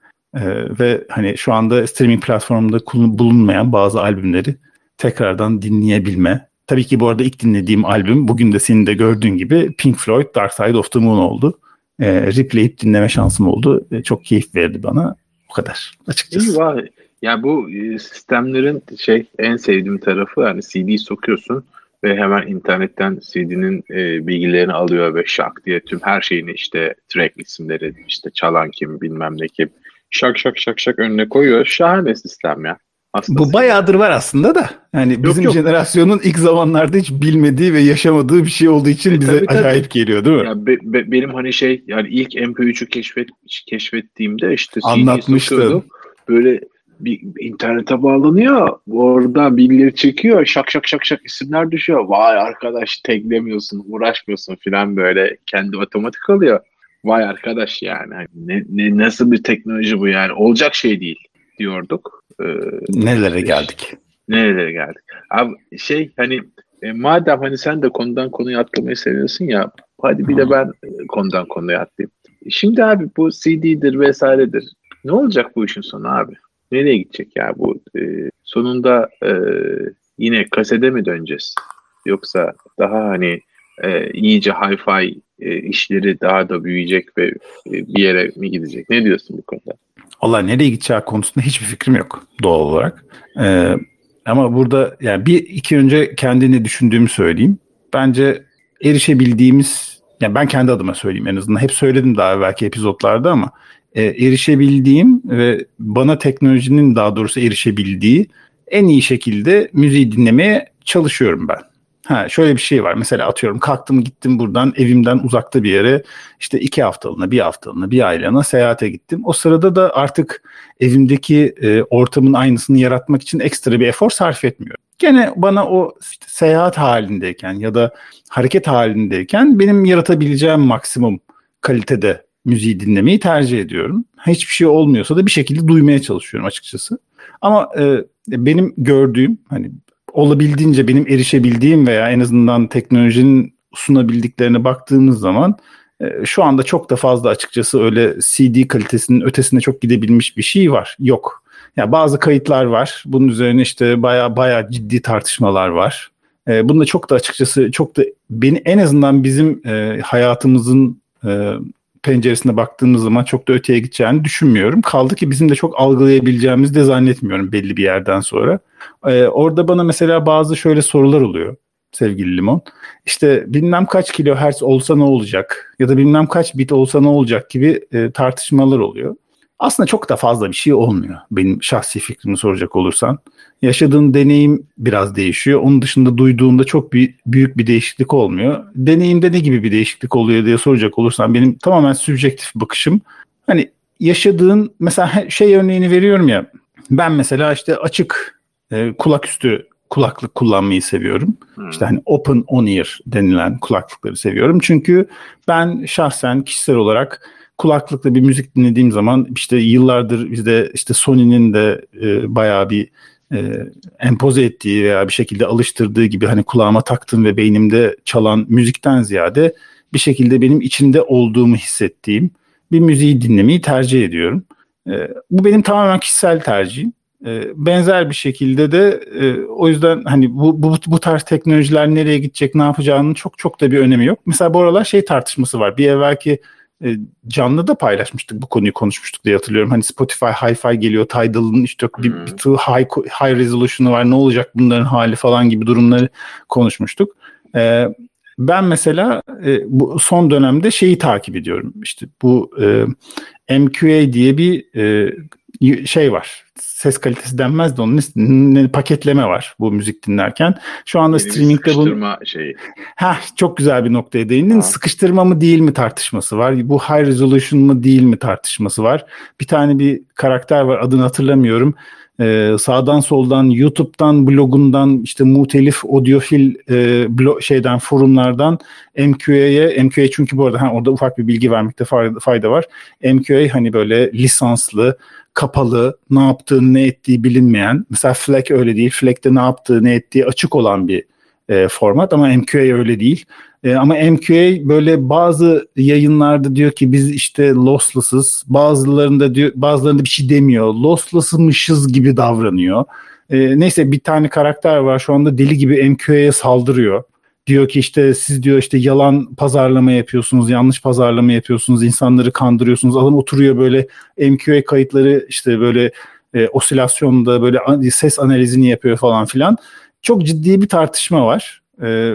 Ve hani şu anda streaming platformunda bulunmayan bazı albümleri tekrardan dinleyebilme. Tabii ki bu arada ilk dinlediğim albüm, bugün de senin de gördüğün gibi, Pink Floyd Dark Side of the Moon oldu. Replay'ip dinleme şansım oldu. Çok keyif verdi bana. O kadar açıkçası. İyi var. Ya bu sistemlerin şey en sevdiğim tarafı, yani CD'yi sokuyorsun ve hemen internetten CD'nin bilgilerini alıyor ve şak diye tüm her şeyini, işte track isimleri, işte çalan kim, bilmem ne kim, şak şak şak şak önüne koyuyor. Şahane sistem ya. aslında. Bu bayağıdır var aslında da. Yani yok, bizim jenerasyonun ilk zamanlarda hiç bilmediği ve yaşamadığı bir şey olduğu için bize tabii, acayip geliyor değil mi? Ya benim hani yani ilk MP3'ü keşfettiğimde işte anlatmıştım. Böyle bir internete bağlanıyor. Orada bilgileri çekiyor. Şak isimler düşüyor. Vay arkadaş, teklemiyorsun, uğraşmıyorsun filan, böyle kendi otomatik alıyor. Vay arkadaş yani. Nasıl bir teknoloji bu yani? Olacak şey değil diyorduk. Nerelere geldik? Abi madem sen de konudan konuya atlamayı seviyorsun ya, hadi bir de ben konudan konuya atlayayım. Şimdi abi bu CD'dir vesairedir. Ne olacak bu işin sonu abi? Nereye gidecek ya bu? Sonunda yine kasede mi döneceğiz? Yoksa daha iyice hi-fi işleri daha da büyüyecek ve bir yere mi gidecek? Ne diyorsun bu konuda? Valla nereye gideceği konusunda hiçbir fikrim yok doğal olarak. Ama burada yani iki önce kendini düşündüğümü söyleyeyim. Bence erişebildiğimiz, yani ben kendi adıma söyleyeyim en azından. Hep söyledim daha belki epizotlarda ama erişebildiğim ve bana teknolojinin daha doğrusu erişebildiği en iyi şekilde müziği dinlemeye çalışıyorum ben. Şöyle bir şey var. Mesela atıyorum kalktım gittim buradan evimden uzakta bir yere, işte 2 haftalığına, 1 haftalığına, bir aylığına seyahate gittim. O sırada da artık evimdeki ortamın aynısını yaratmak için ekstra bir efor sarf etmiyorum. Gene bana o işte seyahat halindeyken ya da hareket halindeyken benim yaratabileceğim maksimum kalitede müziği dinlemeyi tercih ediyorum. Hiçbir şey olmuyorsa da bir şekilde duymaya çalışıyorum açıkçası. Ama benim gördüğüm olabildiğince benim erişebildiğim veya en azından teknolojinin sunabildiklerine baktığımız zaman şu anda çok da fazla açıkçası öyle CD kalitesinin ötesine çok gidebilmiş bir şey yok. Yani bazı kayıtlar var. Bunun üzerine işte baya ciddi tartışmalar var. Bunda çok da açıkçası çok da beni en azından bizim hayatımızın penceresine baktığımız zaman çok da öteye gideceğini düşünmüyorum. Kaldı ki bizim de çok algılayabileceğimizi de zannetmiyorum belli bir yerden sonra. Orada bana mesela bazı şöyle sorular oluyor sevgili Limon. İşte bilmem kaç kilohertz olsa ne olacak ya da bilmem kaç bit olsa ne olacak gibi tartışmalar oluyor. Aslında çok da fazla bir şey olmuyor benim şahsi fikrimi soracak olursan. Yaşadığın deneyim biraz değişiyor. Onun dışında duyduğunda çok büyük bir değişiklik olmuyor. Deneyimde ne gibi bir değişiklik oluyor diye soracak olursan benim tamamen sübjektif bakışım. Yaşadığın mesela örneğini veriyorum ya. Ben mesela işte açık kulaküstü kulaklık kullanmayı seviyorum. İşte open on ear denilen kulaklıkları seviyorum. Çünkü ben şahsen kişisel olarak kulaklıkla bir müzik dinlediğim zaman işte yıllardır bizde işte Sony'nin de bayağı bir empoze ettiği veya bir şekilde alıştırdığı gibi kulağıma taktığım ve beynimde çalan müzikten ziyade bir şekilde benim içinde olduğumu hissettiğim bir müziği dinlemeyi tercih ediyorum. Bu benim tamamen kişisel tercihim. Benzer bir şekilde de o yüzden bu tarz teknolojiler nereye gidecek, ne yapacağının çok çok da bir önemi yok. Mesela bu aralar tartışması var. Bir evvelki canlı da paylaşmıştık, bu konuyu konuşmuştuk diye hatırlıyorum. Spotify hi-fi geliyor, Tidal'ın işte bir high resolution'u var, ne olacak bunların hali falan gibi durumları konuşmuştuk. Ben mesela bu son dönemde takip ediyorum. İşte bu MQA diye bir var. Ses kalitesi denmez de onun paketleme var bu müzik dinlerken. Şu anda streaming'de bunun çok güzel bir noktaya değindin. Sıkıştırma mı değil mi tartışması var. Bu high resolution mu değil mi tartışması var. Bir tane bir karakter var, adını hatırlamıyorum. Sağdan soldan YouTube'dan, blogundan, işte muhtelif audiofil forumlardan MQA çünkü bu arada orada ufak bir bilgi vermekte fayda var. MQA böyle lisanslı, kapalı, ne yaptığı ne ettiği bilinmeyen. Mesela FLAC öyle değil. FLAC'te ne yaptığı ne ettiği açık olan bir format ama MQA öyle değil. Ama MQA böyle bazı yayınlarda diyor ki biz işte lossless'ız. Bazılarında bir şey demiyor. Lossless'mışız gibi davranıyor. Neyse bir tane karakter var şu anda deli gibi MQA'ya saldırıyor. Diyor ki işte siz diyor işte yalan pazarlama yapıyorsunuz, yanlış pazarlama yapıyorsunuz, insanları kandırıyorsunuz. Adam oturuyor böyle MQA kayıtları işte böyle osilasyonda böyle ses analizini yapıyor falan filan. Çok ciddi bir tartışma var.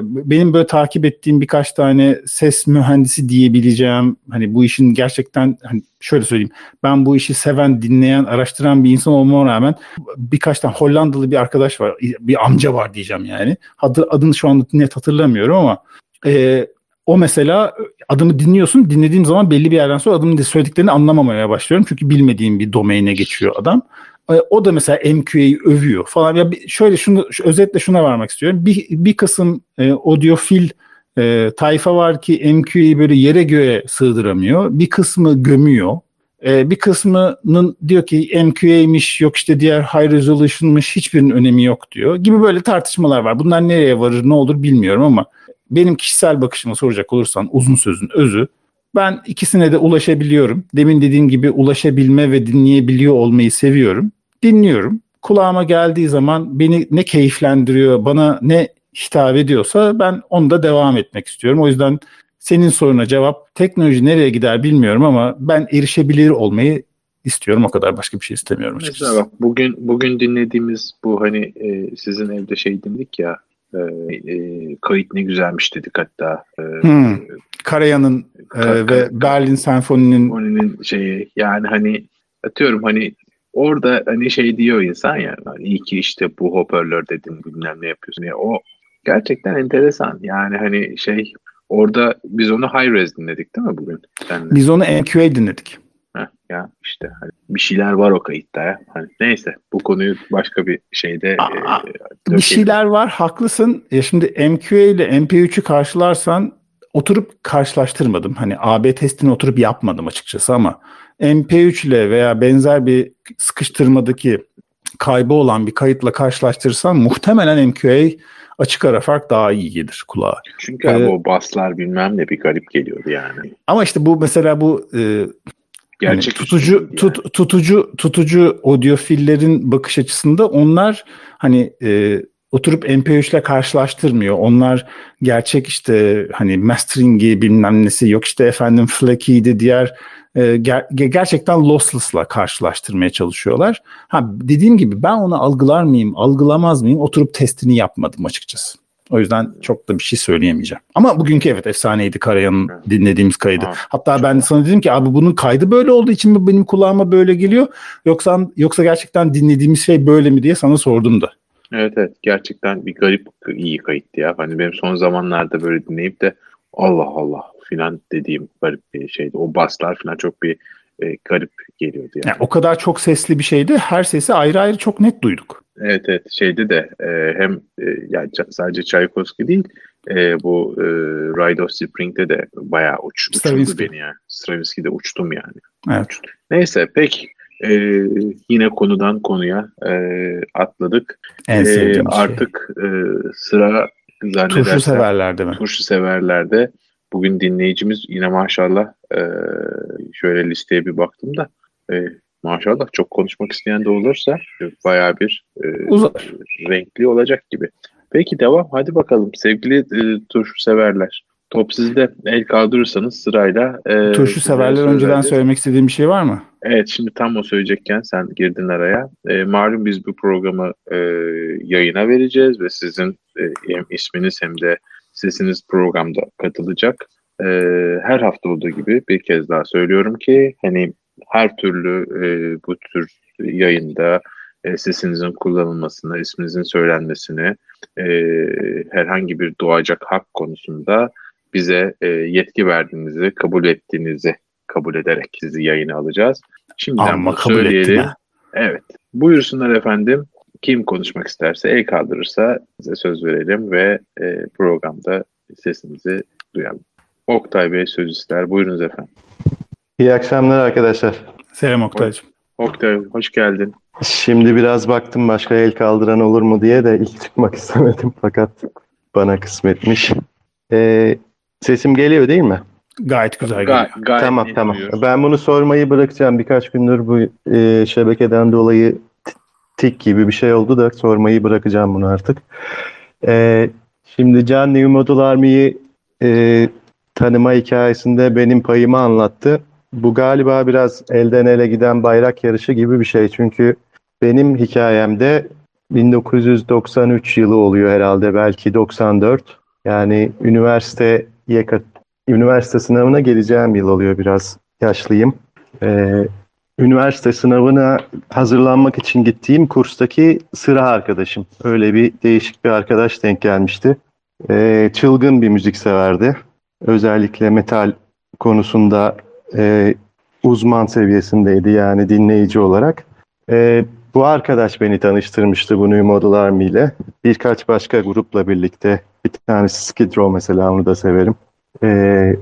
Benim böyle takip ettiğim birkaç tane ses mühendisi diyebileceğim, hani bu işin gerçekten, hani şöyle söyleyeyim, ben bu işi seven, dinleyen, araştıran bir insan olmama rağmen birkaç tane Hollandalı bir arkadaş var, bir amca var diyeceğim yani, adını şu anda net hatırlamıyorum ama o mesela adımı dinliyorsun, dinlediğim zaman belli bir yerden sonra adımın söylediklerini anlamamaya başlıyorum çünkü bilmediğim bir domaine geçiyor adam. O da mesela MQA'yı övüyor falan. Ya şöyle özetle şuna varmak istiyorum. Bir kısım audiofil tayfa var ki MQA'yı böyle yere göğe sığdıramıyor. Bir kısmı gömüyor. Bir kısmının diyor ki MQA'ymiş, yok işte diğer high resolution'mış, hiçbirinin önemi yok diyor. Gibi böyle tartışmalar var. Bunlar nereye varır, ne olur bilmiyorum ama benim kişisel bakışımı soracak olursan uzun sözün özü, ben ikisine de ulaşabiliyorum. Demin dediğim gibi ulaşabilme ve dinleyebiliyor olmayı seviyorum. Dinliyorum. Kulağıma geldiği zaman beni ne keyiflendiriyor, bana ne hitap ediyorsa ben onda devam etmek istiyorum. O yüzden senin soruna cevap, teknoloji nereye gider bilmiyorum ama ben erişebilir olmayı istiyorum. O kadar, başka bir şey istemiyorum açıkçası. Mesela bak, bugün dinlediğimiz bu hani sizin evde şey dinledik ya, kayıt ne güzelmiş dedik hatta. Karayan'ın ve Berlin Senfoni'nin şeyi, yani hani atıyorum hani orada hani şey diyor insan ya, hani iyi ki işte bu hoparlör dedin, bilmem ne yapıyorsun ya, o gerçekten enteresan yani hani şey, orada biz onu high res dinledik değil mi bugün? Senle. Biz onu MQA dinledik. Ya işte hani bir şeyler var o kayıtta ya. Hani neyse, bu konuyu başka bir şeyde bir şeyler var, haklısın. Ya şimdi MQA ile MP3'ü karşılarsan, oturup karşılaştırmadım. Hani AB testini oturup yapmadım açıkçası ama MP3 ile veya benzer bir sıkıştırmadaki kaybı olan bir kayıtla karşılaştırırsan muhtemelen MQA açık ara fark daha iyi gelir kulağa. Çünkü o baslar bilmem ne bir garip geliyordu yani. Ama işte bu mesela bu yani tutucu audiofillerin bakış açısında onlar hani oturup MP3'le karşılaştırmıyor. Onlar gerçek işte hani mastering'i bilmem nesi, yok işte efendim FLAC'iydi, diğer gerçekten lossless'la karşılaştırmaya çalışıyorlar. Ha, dediğim gibi ben onu algılar mıyım, algılamaz mıyım, oturup testini yapmadım açıkçası. O yüzden çok da bir şey söyleyemeyeceğim. Ama bugünkü evet efsaneydi Karayan'ın dinlediğimiz kaydı. Hatta ben de sana dedim ki abi bunun kaydı böyle olduğu için mi benim kulağıma böyle geliyor? Yoksa gerçekten dinlediğimiz şey böyle mi diye sana sordum da. Evet, gerçekten bir garip iyi kayıttı ya. Hani benim son zamanlarda böyle dinleyip de Allah Allah filan dediğim garip bir şeydi. O baslar filan çok bir garip geliyordu yani. O kadar çok sesli bir şeydi. Her sesi ayrı ayrı çok net duyduk. Evet şeyde de hem yani sadece Çaykovski değil, bu Ride of Spring'de de bayağı uçtu beni yani. Stravinsky'de uçtum yani. Evet. Uçtum. Neyse peki. Yine konudan konuya atladık. Artık şey. Sıra zannedersem turşu severlerde. Bugün dinleyicimiz yine maşallah, şöyle listeye bir baktım da maşallah çok konuşmak isteyen de olursa bayağı bir renkli olacak gibi. Peki devam, hadi bakalım sevgili turşu severler. Top sizde, el kaldırırsanız sırayla. Turşu severler önceden söylemek istediğim bir şey var mı? Evet, şimdi tam o söyleyecekken sen girdin araya. Malum biz bu programı yayına vereceğiz ve sizin hem isminiz hem de sesiniz programda katılacak. Her hafta olduğu gibi bir kez daha söylüyorum ki hani her türlü bu tür yayında sesinizin kullanılmasını, isminizin söylenmesini, herhangi bir doğacak hak konusunda bize yetki verdiğinizi, kabul ederek sizi yayına alacağız. Şimdiden bunu söyleyelim. Evet. Buyursunlar efendim. Kim konuşmak isterse, el kaldırırsa size söz verelim ve programda sesimizi duyalım. Oktay Bey söz ister. Buyurunuz efendim. İyi akşamlar arkadaşlar. Selam Oktay'cığım. Oktay, hoş geldin. Şimdi biraz baktım başka el kaldıran olur mu diye de ilk çıkmak istemedim fakat bana kısmetmiş. Sesim geliyor değil mi? Gayet güzel geliyor. Tamam. Ben bunu sormayı bırakacağım. Birkaç gündür bu şebekeden dolayı tik gibi bir şey oldu da sormayı bırakacağım bunu artık. Şimdi Can New Model Army'yi tanıma hikayesinde benim payımı anlattı. Bu galiba biraz elden ele giden bayrak yarışı gibi bir şey. Çünkü benim hikayemde 1993 yılı oluyor herhalde, belki 94. Yani üniversite sınavına geleceğim yıl oluyor, biraz yaşlıyım. Üniversite sınavına hazırlanmak için gittiğim kurstaki sıra arkadaşım. Öyle bir değişik bir arkadaş denk gelmişti. Çılgın bir müzikseverdi. Özellikle metal konusunda uzman seviyesindeydi yani dinleyici olarak. Bu arkadaş beni tanıştırmıştı bu New Model Army ile. Birkaç başka grupla birlikte. Bir tanesi Skid Row mesela, onu da severim.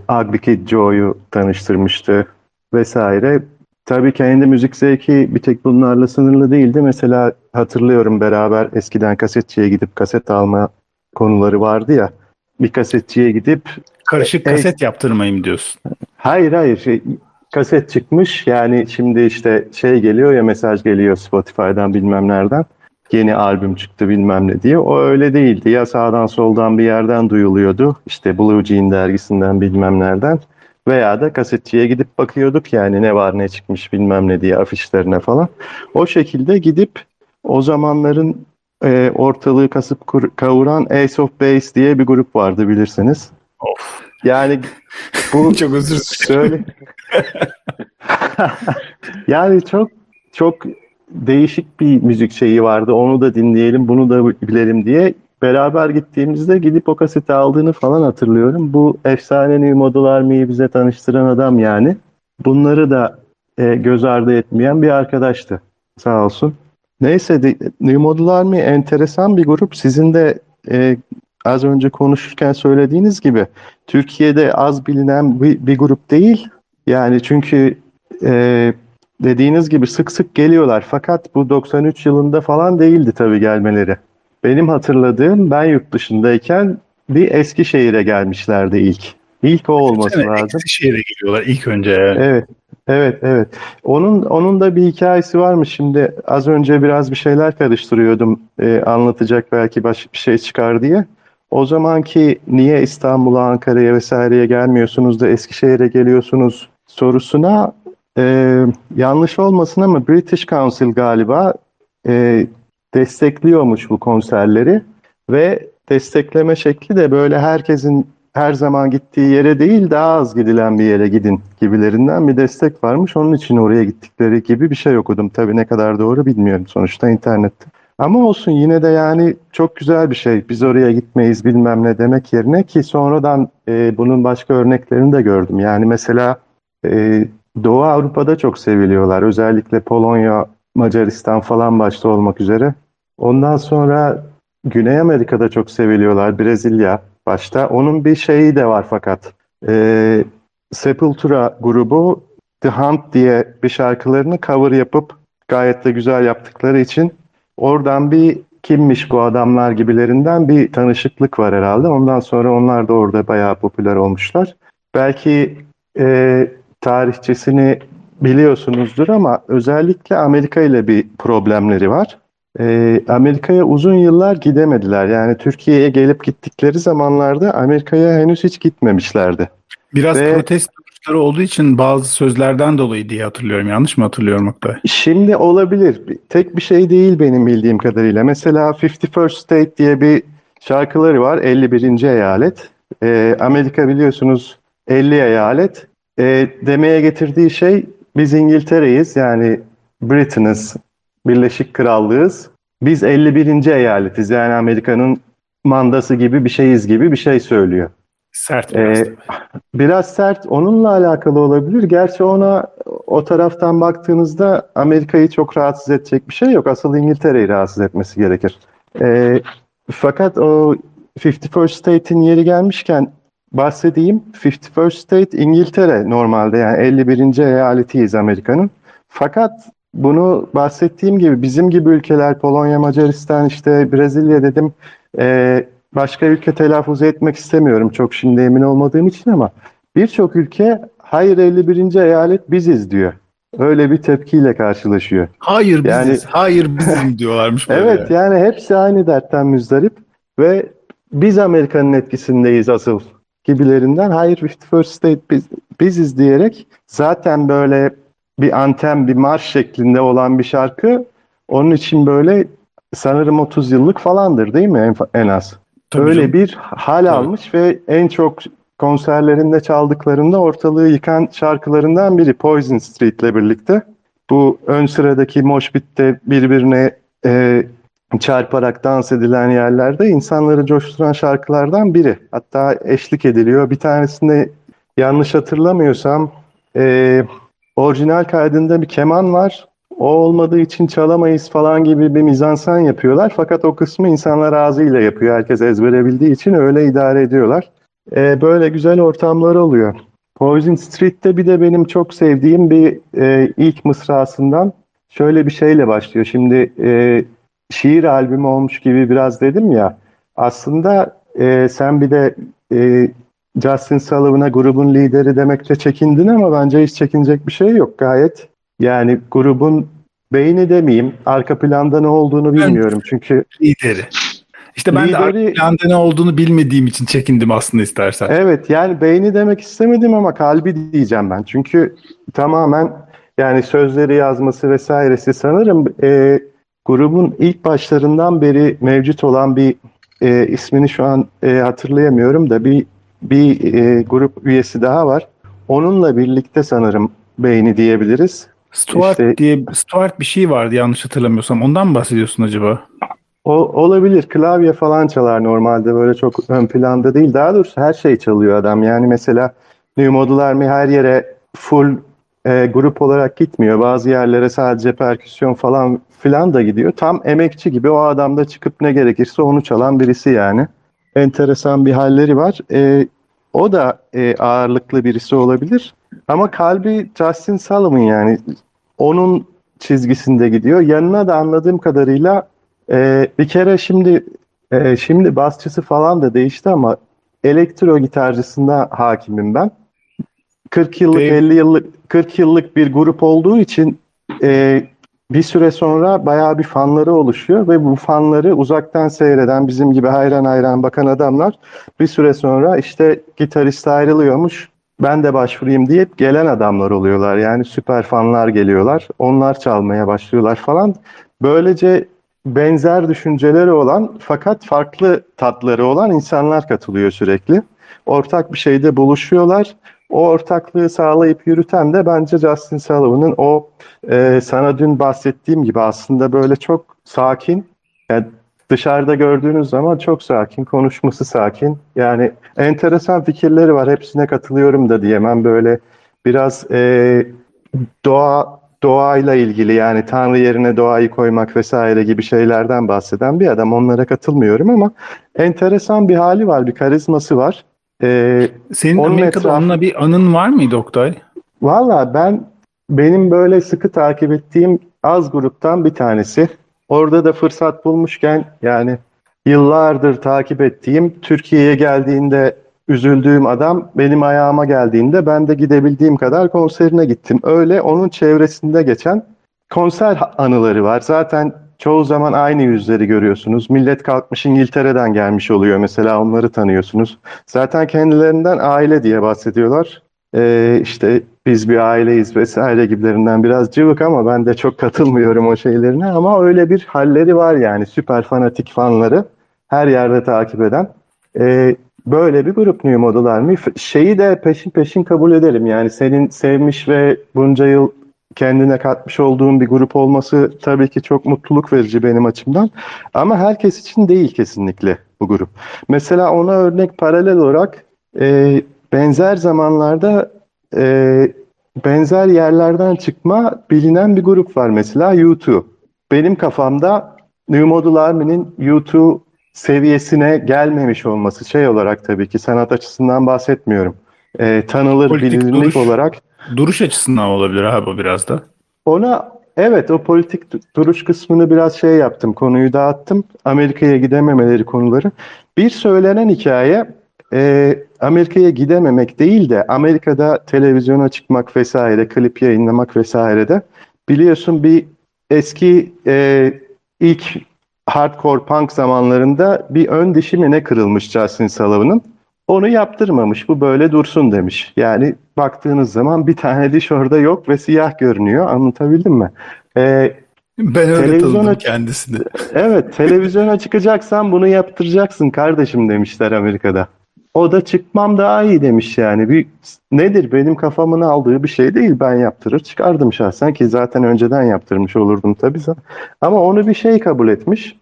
Ugly Kid Joe'yu tanıştırmıştı vesaire. Tabii kendi müzik zevki bir tek bunlarla sınırlı değildi. Mesela hatırlıyorum, beraber eskiden kasetçiye gidip kaset alma konuları vardı ya. Bir kasetçiye gidip... Karışık kaset yaptırmayayım diyorsun. Hayır. Kaset çıkmış yani, şimdi işte geliyor ya, mesaj geliyor Spotify'dan bilmem nereden. Yeni albüm çıktı bilmem ne diye. O öyle değildi. Ya sağdan soldan bir yerden duyuluyordu. İşte Blue Jean dergisinden bilmem nereden. Veya da kasetçiye gidip bakıyorduk yani, ne var ne çıkmış bilmem ne diye, afişlerine falan. O şekilde gidip o zamanların ortalığı kasıp kavuran Ace of Base diye bir grup vardı, bilirsiniz. Of. Yani bu çok özür dilerim. Yani çok değişik bir müzik vardı. Onu da dinleyelim, bunu da bilelim diye beraber gittiğimizde gidip o kaseti aldığını falan hatırlıyorum. Bu efsane New Model Army'yi bize tanıştıran adam yani. Bunları da göz ardı etmeyen bir arkadaştı. Sağ olsun. Neyse, New Model Army enteresan bir grup. Sizin de az önce konuşurken söylediğiniz gibi Türkiye'de az bilinen bir grup değil. Yani çünkü dediğiniz gibi sık sık geliyorlar. Fakat bu 93 yılında falan değildi tabii gelmeleri. Benim hatırladığım, ben yurt dışındayken bir Eskişehir'e gelmişlerdi ilk. İlk o olması lazım. Eskişehir'e geliyorlar ilk önce. Yani. Evet. Onun da bir hikayesi varmış. Şimdi az önce biraz bir şeyler karıştırıyordum. Anlatacak belki başka bir şey çıkar diye. O zamanki niye İstanbul'a, Ankara'ya vesaireye gelmiyorsunuz da Eskişehir'e geliyorsunuz sorusuna yanlış olmasın ama British Council galiba destekliyormuş bu konserleri ve destekleme şekli de böyle herkesin her zaman gittiği yere değil, daha az gidilen bir yere gidin gibilerinden bir destek varmış. Onun için oraya gittikleri gibi bir şey okudum. Tabii ne kadar doğru bilmiyorum, sonuçta internette. Ama olsun, yine de yani çok güzel bir şey. Biz oraya gitmeyiz bilmem ne demek yerine, ki sonradan bunun başka örneklerini de gördüm. Yani mesela Doğu Avrupa'da çok seviliyorlar. Özellikle Polonya, Macaristan falan başta olmak üzere. Ondan sonra Güney Amerika'da çok seviliyorlar. Brezilya başta. Onun bir şeyi de var fakat. Sepultura grubu The Hunt diye bir şarkılarını cover yapıp gayet de güzel yaptıkları için oradan bir kimmiş bu adamlar gibilerinden bir tanışıklık var herhalde. Ondan sonra onlar da orada bayağı popüler olmuşlar. Belki tarihçesini biliyorsunuzdur ama özellikle Amerika ile bir problemleri var. Amerika'ya uzun yıllar gidemediler. Yani Türkiye'ye gelip gittikleri zamanlarda Amerika'ya henüz hiç gitmemişlerdi. Biraz protesto olduğu için bazı sözlerden dolayı diye hatırlıyorum. Yanlış mı hatırlıyorum Oktay? Şimdi olabilir. Tek bir şey değil benim bildiğim kadarıyla. Mesela 51st State diye bir şarkıları var. 51. eyalet. Amerika biliyorsunuz 50 eyalet. Demeye getirdiği şey, biz İngiltere'yiz yani Britain'iz, Birleşik Krallığız. Biz 51. eyaletiz yani Amerika'nın mandası gibi bir şeyiz gibi bir şey söylüyor. Sert biraz. Biraz sert, onunla alakalı olabilir. Gerçi ona o taraftan baktığınızda Amerika'yı çok rahatsız edecek bir şey yok. Asıl İngiltere'yi rahatsız etmesi gerekir. Fakat o 51st State'in yeri gelmişken bahsedeyim. 51st State İngiltere normalde, yani 51. eyaletiyiz Amerika'nın. Fakat bunu bahsettiğim gibi bizim gibi ülkeler, Polonya, Macaristan, işte Brezilya dedim. Başka ülke telaffuz etmek istemiyorum çok şimdi emin olmadığım için ama birçok ülke hayır 51. eyalet biziz diyor. Öyle bir tepkiyle karşılaşıyor. Hayır yani, biziz, hayır bizim diyorlarmış. Evet yani hepsi aynı dertten müzdarip ve biz Amerika'nın etkisindeyiz asıl gibilerinden hayır 51st State biziz diyerek, zaten böyle bir anten, bir marş şeklinde olan bir şarkı, onun için böyle sanırım 30 yıllık falandır değil mi en az? Tabii öyle canım. Bir hal evet. Almış ve en çok konserlerinde çaldıklarında ortalığı yıkan şarkılarından biri Poison Street'le birlikte. Bu ön sıradaki moshpit'te birbirine çarparak dans edilen yerlerde insanları coşturan şarkılardan biri. Hatta eşlik ediliyor. Bir tanesinde yanlış hatırlamıyorsam orijinal kaydında bir keman var. O olmadığı için çalamayız falan gibi bir mizansen yapıyorlar. Fakat o kısmı insanlar ağzıyla yapıyor. Herkes ezbere bildiği için öyle idare ediyorlar. Böyle güzel ortamlar oluyor. Poison Street'te bir de benim çok sevdiğim bir ilk mısrasından şöyle bir şeyle başlıyor. Şimdi şiir albümü olmuş gibi biraz dedim ya. Aslında sen bir de Justin Sullivan'a grubun lideri demekte çekindin ama bence hiç çekinecek bir şey yok. Gayet yani grubun beyni demeyeyim. Arka planda ne olduğunu bilmiyorum çünkü. Lideri. İşte ben de arka planda ne olduğunu bilmediğim için çekindim aslında istersen. Evet yani beyni demek istemedim ama kalbi diyeceğim ben. Çünkü tamamen yani sözleri yazması vesairesi sanırım grubun ilk başlarından beri mevcut olan bir ismini şu an hatırlayamıyorum da bir grup üyesi daha var. Onunla birlikte sanırım beyni diyebiliriz. Stuart bir şey vardı yanlış hatırlamıyorsam. Ondan mı bahsediyorsun acaba? Olabilir. Klavye falan çalar normalde. Böyle çok ön planda değil. Daha doğrusu her şey çalıyor adam. Yani mesela New Model Army her yere full grup olarak gitmiyor. Bazı yerlere sadece perküsyon falan filan da gidiyor. Tam emekçi gibi o adam da çıkıp ne gerekirse onu çalan birisi yani. Enteresan bir halleri var. O da ağırlıklı birisi olabilir. Ama kalbi Justin Sullivan yani. Onun çizgisinde gidiyor. Yanına da anladığım kadarıyla bir kere şimdi basçısı falan da değişti ama elektro gitarcısına hakimim ben. 40 yıllık, 50 yıllık, 40 yıllık bir grup olduğu için bir süre sonra bayağı bir fanları oluşuyor ve bu fanları uzaktan seyreden bizim gibi hayran hayran bakan adamlar bir süre sonra işte gitarist ayrılıyormuş, ben de başvurayım deyip gelen adamlar oluyorlar. Yani süper fanlar geliyorlar, onlar çalmaya başlıyorlar falan. Böylece benzer düşünceleri olan fakat farklı tatları olan insanlar katılıyor sürekli. Ortak bir şeyde buluşuyorlar. O ortaklığı sağlayıp yürüten de bence Justin Sullivan'ın o sana dün bahsettiğim gibi aslında böyle çok sakin, yani dışarıda gördüğünüz zaman çok sakin, konuşması sakin. Yani enteresan fikirleri var. Hepsine katılıyorum da diyemem. Böyle biraz doğayla ilgili yani Tanrı yerine doğayı koymak vesaire gibi şeylerden bahseden bir adam. Onlara katılmıyorum ama enteresan bir hali var, bir karizması var. Senin Amerika'da onunla bir anın var mıydı Oktay? Valla benim böyle sıkı takip ettiğim az gruptan bir tanesi. Orada da fırsat bulmuşken yani yıllardır takip ettiğim, Türkiye'ye geldiğinde üzüldüğüm adam benim ayağıma geldiğinde ben de gidebildiğim kadar konserine gittim. Öyle onun çevresinde geçen konser anıları var. Zaten çoğu zaman aynı yüzleri görüyorsunuz. Millet kalkmış İngiltere'den gelmiş oluyor mesela, onları tanıyorsunuz. Zaten kendilerinden aile diye bahsediyorlar. İşte biz bir aileyiz vesaire gibilerinden biraz cıvık ama ben de çok katılmıyorum o şeylerine. Ama öyle bir halleri var yani, süper fanatik fanları her yerde takip eden. Böyle bir grup New Model Army. Şeyi de peşin kabul edelim. Yani senin sevmiş ve bunca yıl kendine katmış olduğun bir grup olması tabii ki çok mutluluk verici benim açımdan. Ama herkes için değil kesinlikle bu grup. Mesela ona örnek paralel olarak benzer zamanlarda benzer yerlerden çıkma bilinen bir grup var mesela U2. Benim kafamda New Model Army'nin U2 seviyesine gelmemiş olması şey olarak, tabii ki sanat açısından bahsetmiyorum. Tanılır, bilinirlik olarak. Duruş açısından olabilir abi biraz da. Ona evet, o politik duruş kısmını biraz şey yaptım, konuyu dağıttım. Amerika'ya gidememeleri konuları. Bir söylenen hikaye Amerika'ya gidememek değil de Amerika'da televizyona çıkmak vesaire, klip yayınlamak vesaire de biliyorsun bir eski ilk hardcore punk zamanlarında bir ön dişi mi ne kırılmış Justin Sullivan'ın. Onu yaptırmamış, bu böyle dursun demiş. Yani baktığınız zaman bir tane diş orada yok ve siyah görünüyor. Anlatabildim mi? Ben öyle televizyona... tanıdım kendisini. Evet, televizyona çıkacaksan bunu yaptıracaksın kardeşim demişler Amerika'da. O da çıkmam daha iyi demiş yani. Bir, nedir, benim kafamın aldığı bir şey değil. Ben yaptırır çıkardım şahsen ki zaten önceden yaptırmış olurdum tabii. Ama onu bir şey kabul etmiş.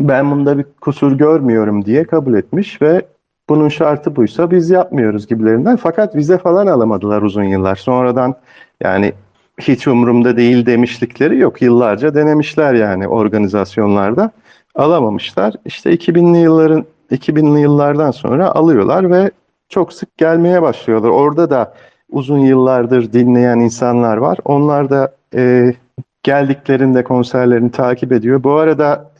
Ben bunda bir kusur görmüyorum diye kabul etmiş ve bunun şartı buysa biz yapmıyoruz gibilerinden. Fakat vize falan alamadılar uzun yıllar. Sonradan yani hiç umurumda değil demişlikleri yok. Yıllarca denemişler yani organizasyonlarda. Alamamışlar. İşte 2000'li yıllardan sonra alıyorlar ve çok sık gelmeye başlıyorlar. Orada da uzun yıllardır dinleyen insanlar var. Onlar da geldiklerinde konserlerini takip ediyor. Bu arada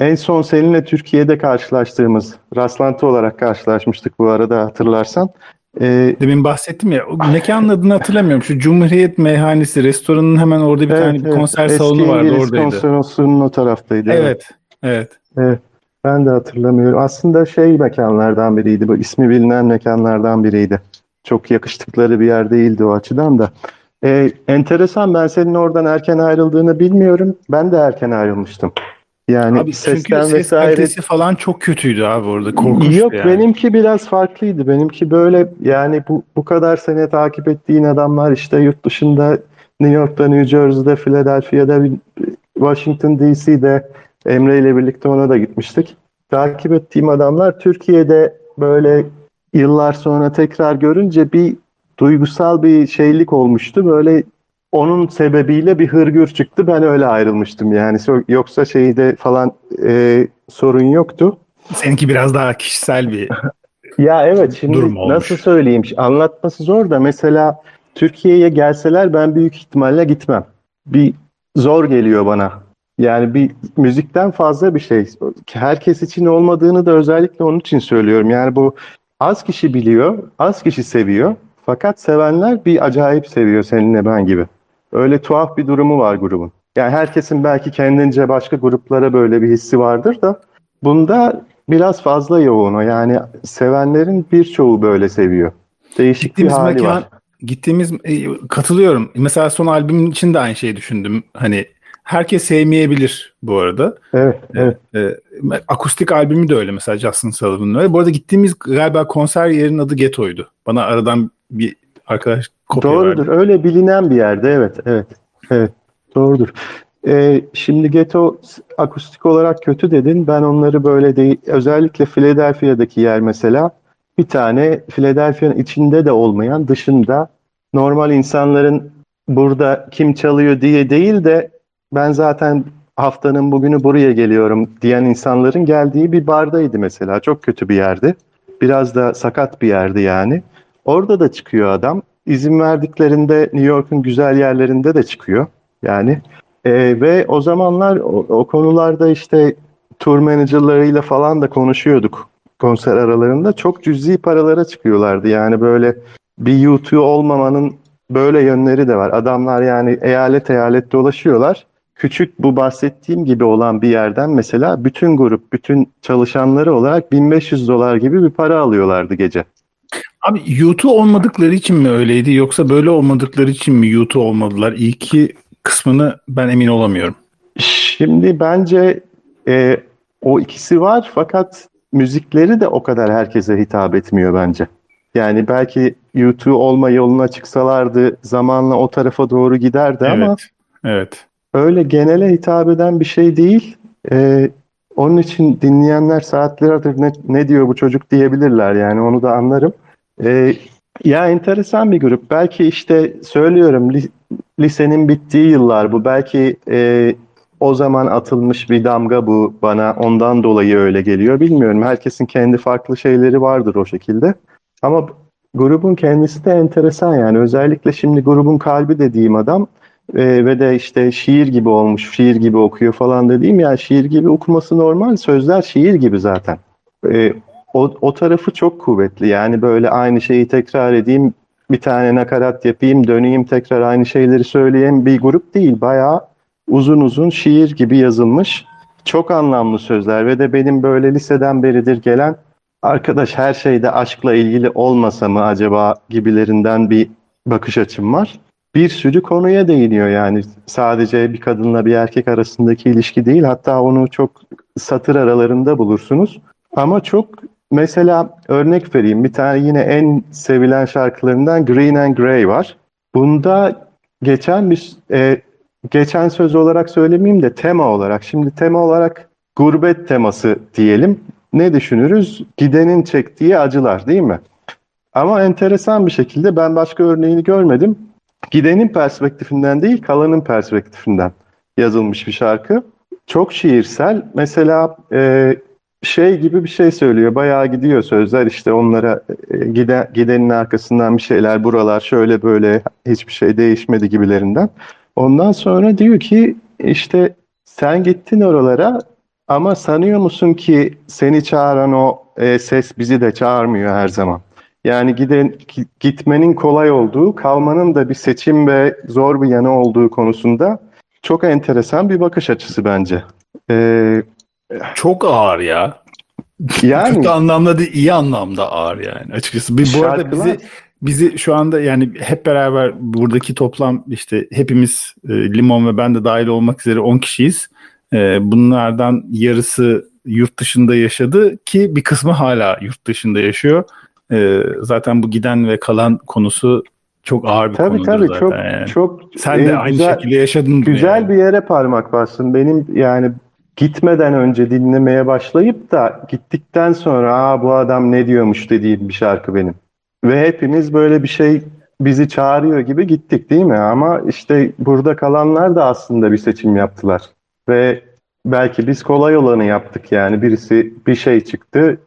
en son seninle Türkiye'de karşılaştığımız, rastlantı olarak karşılaşmıştık bu arada hatırlarsan. Demin bahsettim ya, mekanın adını hatırlamıyorum. Şu Cumhuriyet Meyhanesi, restoranın hemen orada bir tane bir konser salonu vardı, oradaydı. Eski İngiliz Konsolosluğu'nun o taraftaydı. Evet. Ben de hatırlamıyorum. Aslında mekanlardan biriydi. Bu ismi bilinen mekanlardan biriydi. Çok yakıştıkları bir yer değildi o açıdan da. Enteresan, ben senin oradan erken ayrıldığını bilmiyorum. Ben de erken ayrılmıştım. Yani abi, çünkü ses kalitesi falan çok kötüydü abi orada. Korkunçtu. Yok yani. Benimki biraz farklıydı. Benimki böyle yani bu kadar sene takip ettiğin adamlar işte yurt dışında New York'ta, New Jersey'de, Philadelphia'da, Washington DC'de, Emre ile birlikte ona da gitmiştik. Takip ettiğim adamlar Türkiye'de böyle yıllar sonra tekrar görünce bir duygusal bir şeylik olmuştu. Böyle onun sebebiyle bir hırgür çıktı. Ben öyle ayrılmıştım yani. Yoksa sorun yoktu. Seninki biraz daha kişisel bir ya evet, şimdi nasıl söyleyeyim? Anlatması zor da mesela Türkiye'ye gelseler ben büyük ihtimalle gitmem. Bir zor geliyor bana. Yani bir müzikten fazla bir şey. Herkes için olmadığını da özellikle onun için söylüyorum. Yani bu az kişi biliyor, az kişi seviyor. Fakat sevenler bir acayip seviyor, seninle ben gibi. Öyle tuhaf bir durumu var grubun. Yani herkesin belki kendince başka gruplara böyle bir hissi vardır da bunda biraz fazla yoğun o. Yani sevenlerin birçoğu böyle seviyor. Değişik gittiğimiz bir hali var. Katılıyorum. Mesela son albümün için de aynı şeyi düşündüm. Hani herkes sevmeyebilir bu arada. Evet. Akustik albümü de öyle mesela, Justin Sullivan'ın öyle. Bu arada gittiğimiz galiba konser yerinin adı Ghetto'ydu. Bana aradan bir arkadaş kopya verdi. Doğrudur. Öyle bilinen bir yerde. Evet. Doğrudur. Şimdi Ghetto akustik olarak kötü dedin. Ben onları böyle değil. Özellikle Philadelphia'daki yer mesela. Bir tane Philadelphia'nın içinde de olmayan, dışında normal insanların burada kim çalıyor diye değil de ben zaten haftanın bugünü buraya geliyorum diyen insanların geldiği bir bardaydı mesela. Çok kötü bir yerdi. Biraz da sakat bir yerdi yani. Orada da çıkıyor adam. İzin verdiklerinde New York'un güzel yerlerinde de çıkıyor. Yani ve o zamanlar o konularda işte tur managerlarıyla falan da konuşuyorduk konser aralarında. Çok cüzi paralara çıkıyorlardı. Yani böyle bir YouTube olmamanın böyle yönleri de var. Adamlar yani eyalet eyalet dolaşıyorlar. Küçük, bu bahsettiğim gibi olan bir yerden mesela bütün grup, bütün çalışanları olarak $1,500 gibi bir para alıyorlardı gece. Abi U2 olmadıkları için mi öyleydi, yoksa böyle olmadıkları için mi U2 olmadılar? İyi ki kısmını ben emin olamıyorum. Şimdi bence o ikisi var, fakat müzikleri de o kadar herkese hitap etmiyor bence. Yani belki U2 olma yoluna çıksalardı zamanla o tarafa doğru giderdi ama... Evet. Öyle genele hitap eden bir şey değil. Onun için dinleyenler saatlerdir ne diyor bu çocuk diyebilirler yani, onu da anlarım. Ya enteresan bir grup. Belki işte söylüyorum lisenin bittiği yıllar bu. Belki o zaman atılmış bir damga bu bana, ondan dolayı öyle geliyor bilmiyorum. Herkesin kendi farklı şeyleri vardır o şekilde. Ama grubun kendisi de enteresan yani. Özellikle şimdi grubun kalbi dediğim adam... ve de işte şiir gibi olmuş, şiir gibi okuyor falan dediğim, yani şiir gibi okuması normal, sözler şiir gibi zaten. O tarafı çok kuvvetli yani, böyle aynı şeyi tekrar edeyim, bir tane nakarat yapayım, döneyim tekrar aynı şeyleri söyleyeyim bir grup değil, bayağı uzun uzun şiir gibi yazılmış çok anlamlı sözler. Ve de benim böyle liseden beridir gelen, arkadaş her şeyde aşkla ilgili olmasa mı acaba gibilerinden bir bakış açım var. bir sürü konuya değiniyor yani. Sadece bir kadınla bir erkek arasındaki ilişki değil. Hatta onu çok satır aralarında bulursunuz. Ama çok mesela örnek vereyim. Bir tane yine en sevilen şarkılarından Green and Grey var. Bunda geçen söz olarak söylemeyeyim de tema olarak. Şimdi tema olarak gurbet teması diyelim. Ne düşünürüz? Gidenin çektiği acılar değil mi? Ama enteresan bir şekilde ben başka örneğini görmedim. Gidenin perspektifinden değil, kalanın perspektifinden yazılmış bir şarkı. Çok şiirsel. Mesela şey gibi bir şey söylüyor. Bayağı gidiyor sözler. İşte onlara gidenin arkasından bir şeyler, buralar şöyle böyle, hiçbir şey değişmedi gibilerinden. Ondan sonra diyor ki işte sen gittin oralara ama sanıyor musun ki seni çağıran o ses bizi de çağırmıyor her zaman. Yani gitmenin kolay olduğu, kalmanın da bir seçim ve zor bir yanı olduğu konusunda çok enteresan bir bakış açısı bence. Çok ağır ya. Yani, kötü anlamda değil, iyi anlamda ağır yani açıkçası. Bu arada bizi şu anda yani hep beraber buradaki toplam işte hepimiz Limon ve ben de dahil olmak üzere 10 kişiyiz. Bunlardan yarısı yurt dışında yaşadı ki bir kısmı hala yurt dışında yaşıyor. Zaten bu giden ve kalan konusu çok ağır bir konudur zaten. Tabii çok yani. Çok sen de aynı şekilde yaşadın. Güzel yani. Bir yere parmak bastın. Benim yani gitmeden önce dinlemeye başlayıp da gittikten sonra bu adam ne diyormuş dediğim bir şarkı benim. Ve hepimiz böyle bir şey bizi çağırıyor gibi gittik değil mi? Ama işte burada kalanlar da aslında bir seçim yaptılar. Ve belki biz kolay olanı yaptık yani. Birisi bir şey çıktı,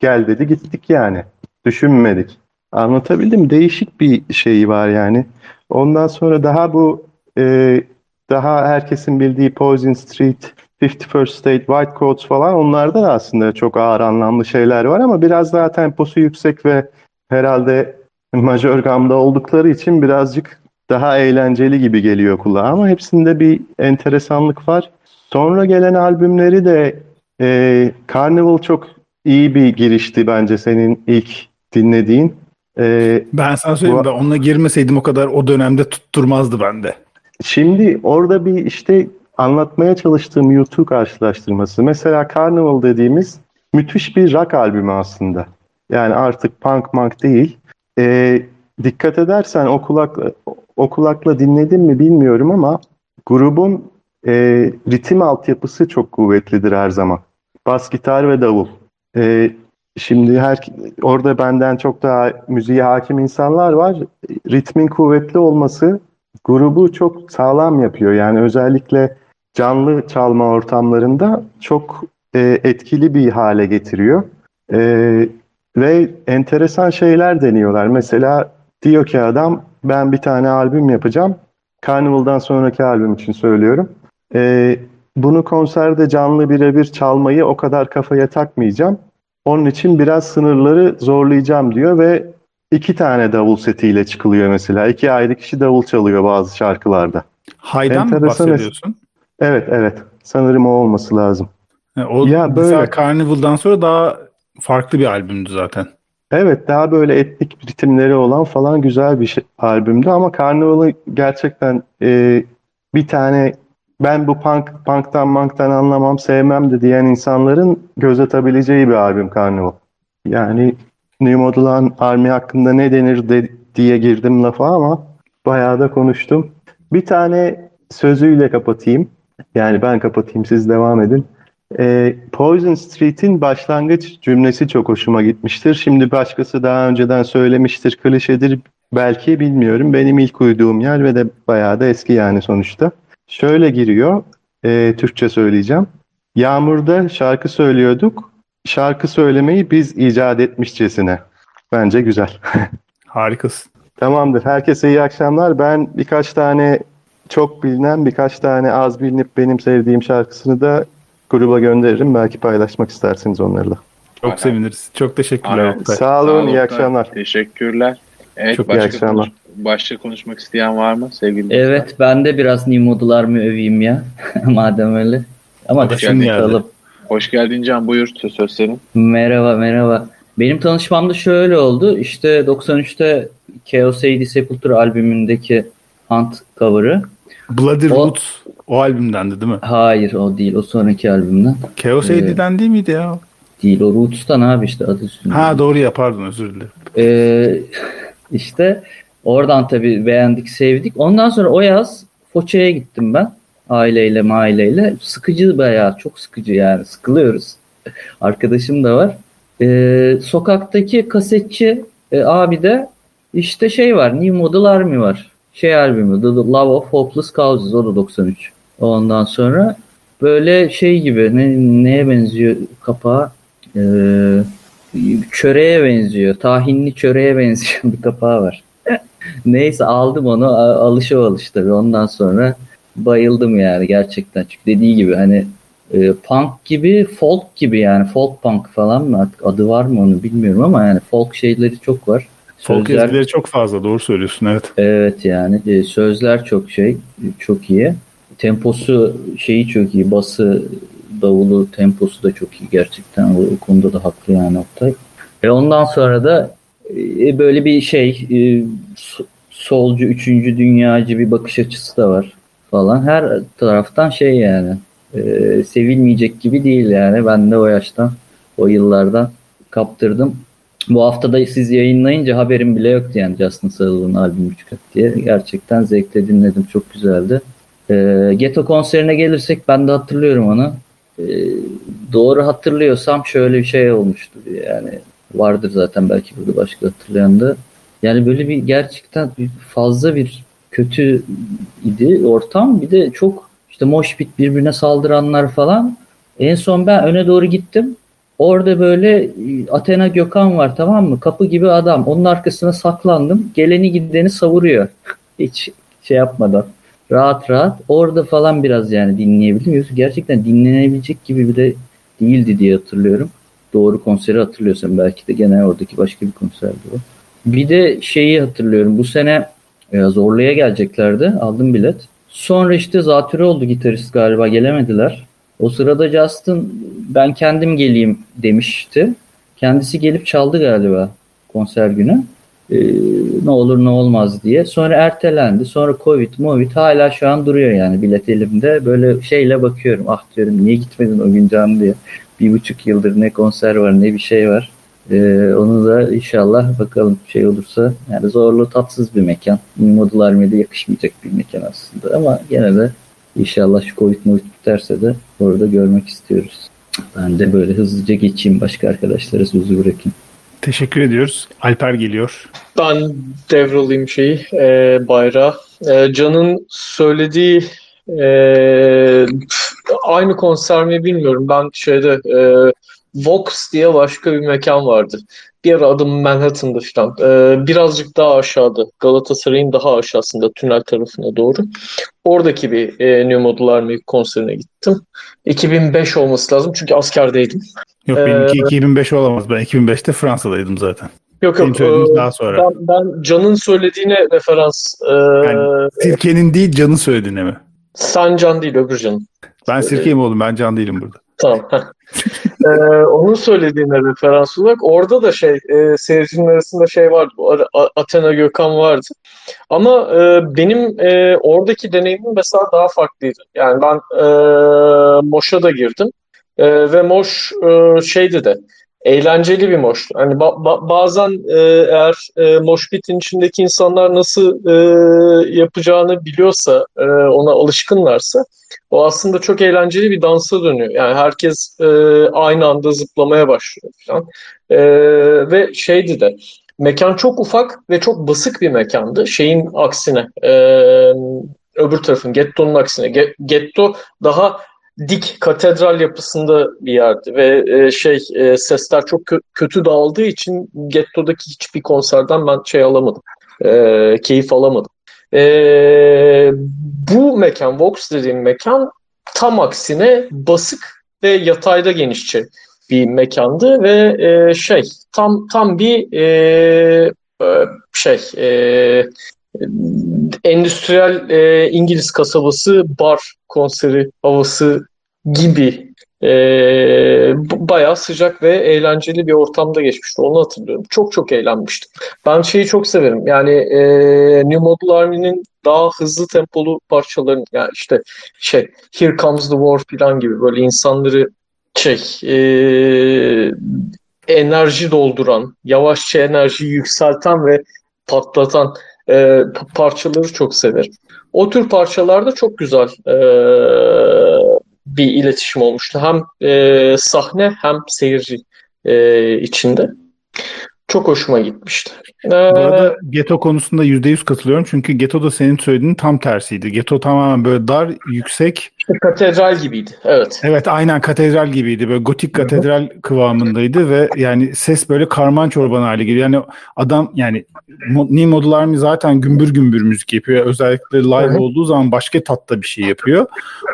gel dedi, gittik yani. Düşünmedik. Anlatabildim. Değişik bir şeyi var yani. Ondan sonra daha bu daha herkesin bildiği Poison Street, 51st State, White Coats falan, onlarda da aslında çok ağır anlamlı şeyler var ama biraz daha temposu yüksek ve herhalde majör gamda oldukları için birazcık daha eğlenceli gibi geliyor kulağa ama hepsinde bir enteresanlık var. Sonra gelen albümleri de Carnival çok iyi bir girişti bence senin ilk dinlediğin. Ben sana söyleyeyim ben onunla girmeseydim o kadar o dönemde tutturmazdı bende. Şimdi orada bir işte anlatmaya çalıştığım YouTube karşılaştırması. Mesela Carnival dediğimiz müthiş bir rock albümü aslında. Yani artık punk değil. Dikkat edersen o kulakla dinledin mi bilmiyorum ama grubun ritim altyapısı çok kuvvetlidir her zaman. Bas, gitar ve davul. Şimdi orada benden çok daha müziğe hakim insanlar var. Ritmin kuvvetli olması grubu çok sağlam yapıyor. Yani özellikle canlı çalma ortamlarında çok etkili bir hale getiriyor. Ve enteresan şeyler deniyorlar. Mesela diyor ki adam, ben bir tane albüm yapacağım. Carnival'dan sonraki albüm için söylüyorum. Bunu konserde canlı birebir çalmayı o kadar kafaya takmayacağım. Onun için biraz sınırları zorlayacağım diyor ve 2 tane davul setiyle çıkılıyor mesela. 2 ayrı kişi davul çalıyor bazı şarkılarda. High'dan mı bahsediyorsun? Evet. Sanırım o olması lazım. Ya böyle Carnival'dan sonra daha farklı bir albümdü zaten. Evet, daha böyle etnik ritimleri olan falan güzel bir albümdü ama Carnival'ı gerçekten bir tane ben bu punk'tan anlamam, sevmem de diyen insanların göz atabileceği bir albüm Carnival. Yani New Model Army hakkında ne denir diye girdim lafa ama bayağı da konuştum. Bir tane sözüyle kapatayım. Yani ben kapatayım, siz devam edin. Poison Street'in başlangıç cümlesi çok hoşuma gitmiştir. Şimdi başkası daha önceden söylemiştir, klişedir belki, bilmiyorum. Benim ilk uyduğum yer ve de bayağı da eski yani sonuçta. Şöyle giriyor, Türkçe söyleyeceğim. Yağmurda şarkı söylüyorduk, şarkı söylemeyi biz icat etmişçesine. Bence güzel. Harikasın. Tamamdır, herkese iyi akşamlar. Ben birkaç tane çok bilinen, birkaç tane az bilinip benim sevdiğim şarkısını da gruba gönderirim. Belki paylaşmak istersiniz onları da. Çok seviniriz. Çok teşekkürler. Sağ olun, iyi akşamlar. Teşekkürler. Evet, çok iyi akşamlar. Başka konuşmak isteyen var mı sevgili? Evet, dostlar? Ben de biraz New Model'lar mı öveyim ya? Madem öyle. Ama düşünmeyelim. Hoş geldin Can, buyur söz senin. Merhaba. Benim tanışmam da şöyle oldu. İşte 93'te Chaos AD Sepultura albümündeki Hunt cover'ı. Bloody Roots o albümdendi değil mi? Hayır o değil. O sonraki albümden. Chaos AD'den değil miydi ya? Değil. O Roots'tan abi işte adı üstünde. Ha doğru ya pardon özür dilerim. İşte oradan tabii beğendik, sevdik. Ondan sonra o yaz Foça'ya gittim ben. Aileyle maileyle. Sıkıcı bayağı. Çok sıkıcı yani. Sıkılıyoruz. Arkadaşım da var. Sokaktaki kasetçi abi de işte şey var. New Model Army var. Şey albümü. The Love of Hopeless Causes. O da 93. Ondan sonra böyle şey gibi. Neye benziyor kapağı? Çöreğe benziyor. Tahinli çöreğe benziyor bir kapağı var. Neyse aldım onu. Alış tabii. Ondan sonra bayıldım yani gerçekten. Çünkü dediği gibi hani punk gibi, folk gibi yani. Folk punk falan mı? Artık adı var mı onu bilmiyorum ama yani folk şeyleri çok var. Folk ezgileri çok fazla. Doğru söylüyorsun. Evet. Evet yani. Sözler çok şey. Çok iyi. Temposu şeyi çok iyi. Bası, davulu, temposu da çok iyi. Gerçekten o konuda da haklı yani Oktay. Ondan sonra da böyle bir şey solcu, üçüncü dünyacı bir bakış açısı da var falan. Her taraftan şey yani sevilmeyecek gibi değil yani. Ben de o yaştan, o yıllardan kaptırdım. Bu haftada siz yayınlayınca haberim bile yoktu yani Justin Sullivan'ın albümü çıkart diye. Gerçekten zevkle dinledim. Çok güzeldi. Ghetto konserine gelirsek ben de hatırlıyorum onu. Doğru hatırlıyorsam şöyle bir şey olmuştu yani. Vardır zaten belki burada başka hatırlayan da. Yani böyle bir gerçekten fazla bir kötü idi ortam. Bir de çok işte moshpit birbirine saldıranlar falan. En son ben öne doğru gittim. Orada böyle Athena Gökhan var tamam mı? Kapı gibi adam. Onun arkasına saklandım. Geleni gideni savuruyor. Hiç şey yapmadan. Rahat rahat. Orada falan biraz yani dinleyebiliyoruz. Gerçekten dinlenebilecek gibi bir de değildi diye hatırlıyorum. Doğru konseri hatırlıyorsam belki de gene oradaki başka bir konserdi o. Bir de şeyi hatırlıyorum. Bu sene Zorlu'ya geleceklerdi. Aldım bilet. Sonra işte zatürre oldu gitarist galiba. Gelemediler. O sırada Justin ben kendim geleyim demişti. Kendisi gelip çaldı galiba konser günü. Ne olur ne olmaz diye. Sonra ertelendi. Sonra Covid. Hala şu an duruyor yani bilet elimde. Böyle şeyle bakıyorum. Ah diyorum niye gitmedin o gün canım diye. 1,5 yıldır ne konser var ne bir şey var. Onu da inşallah bakalım şey olursa. Yani zorlu tatsız bir mekan. Model Army'de yakışmayacak bir mekan aslında. Ama gene de inşallah şu Covid biterse de orada görmek istiyoruz. Ben de böyle hızlıca geçeyim. Başka arkadaşlara sözü bırakayım. Teşekkür ediyoruz. Alper geliyor. Ben devralayım şeyi bayrağı. Can'ın söylediği aynı konser mi bilmiyorum. Ben şeyde Vox diye başka bir mekan vardı. Bir ara adım Manhattan'da falan. Birazcık daha aşağıda. Galatasaray'ın daha aşağısında tünel tarafına doğru. Oradaki bir New Model Army konserine gittim. 2005 olması lazım çünkü askerdeydim. Yok benimki 2005 olamaz. Ben 2005'te Fransa'daydım zaten. Yok. Daha sonra. Ben Can'ın söylediğine referans. Yani, Sirke'nin değil Can'ın söylediğine mi? Sen Can değil öbür Can'ın. Ben Sirke'yim oğlum ben Can değilim burada. Tamam. Onun söylediğine referans olarak orada da seyircinin arasında şey vardı. Athena Gökhan vardı. Ama benim oradaki deneyimim mesela daha farklıydı. Yani ben Moş'a da girdim. Ve Moş şeydi de eğlenceli bir Moş. Hani bazen eğer Moş bitin içindeki insanlar nasıl yapacağını biliyorsa, ona alışkınlarsa o aslında çok eğlenceli bir dansa dönüyor. Yani herkes aynı anda zıplamaya başlıyor falan. Ve şeydi de mekan çok ufak ve çok basık bir mekandı. Şeyin aksine öbür tarafın gettonun aksine. Getto daha dik katedral yapısında bir yerdi ve sesler çok kötü dağıldığı için Getto'daki hiçbir konserden ben alamadım, keyif alamadım. Bu mekan, Vox dediğim mekan tam aksine basık ve yatayda genişçe bir mekandı ve tam bir endüstriyel İngiliz kasabası bar konseri havası gibi bayağı sıcak ve eğlenceli bir ortamda geçmişti. Onu hatırlıyorum. Çok çok eğlenmiştim. Ben şeyi çok severim. Yani New Model Army'nin daha hızlı tempolu parçaların, yani işte şey Here Comes the War falan gibi böyle insanları enerji dolduran, yavaşça enerjiyi yükselten ve patlatan parçaları çok severim. O tür parçalarda çok güzel bir iletişim olmuştu. Hem sahne hem seyirci içinde. Çok hoşuma gitmişti. Bu arada Geto konusunda %100 katılıyorum. Çünkü Geto da senin söylediğinin tam tersiydi. Geto tamamen böyle dar, yüksek. Katedral gibiydi. Evet. Evet, aynen katedral gibiydi. Böyle gotik katedral kıvamındaydı ve yani ses böyle karman çorban hali gibi. Yani adam yani New Model Army zaten gümbür gümbür müzik yapıyor. Özellikle live olduğu zaman başka tatta bir şey yapıyor.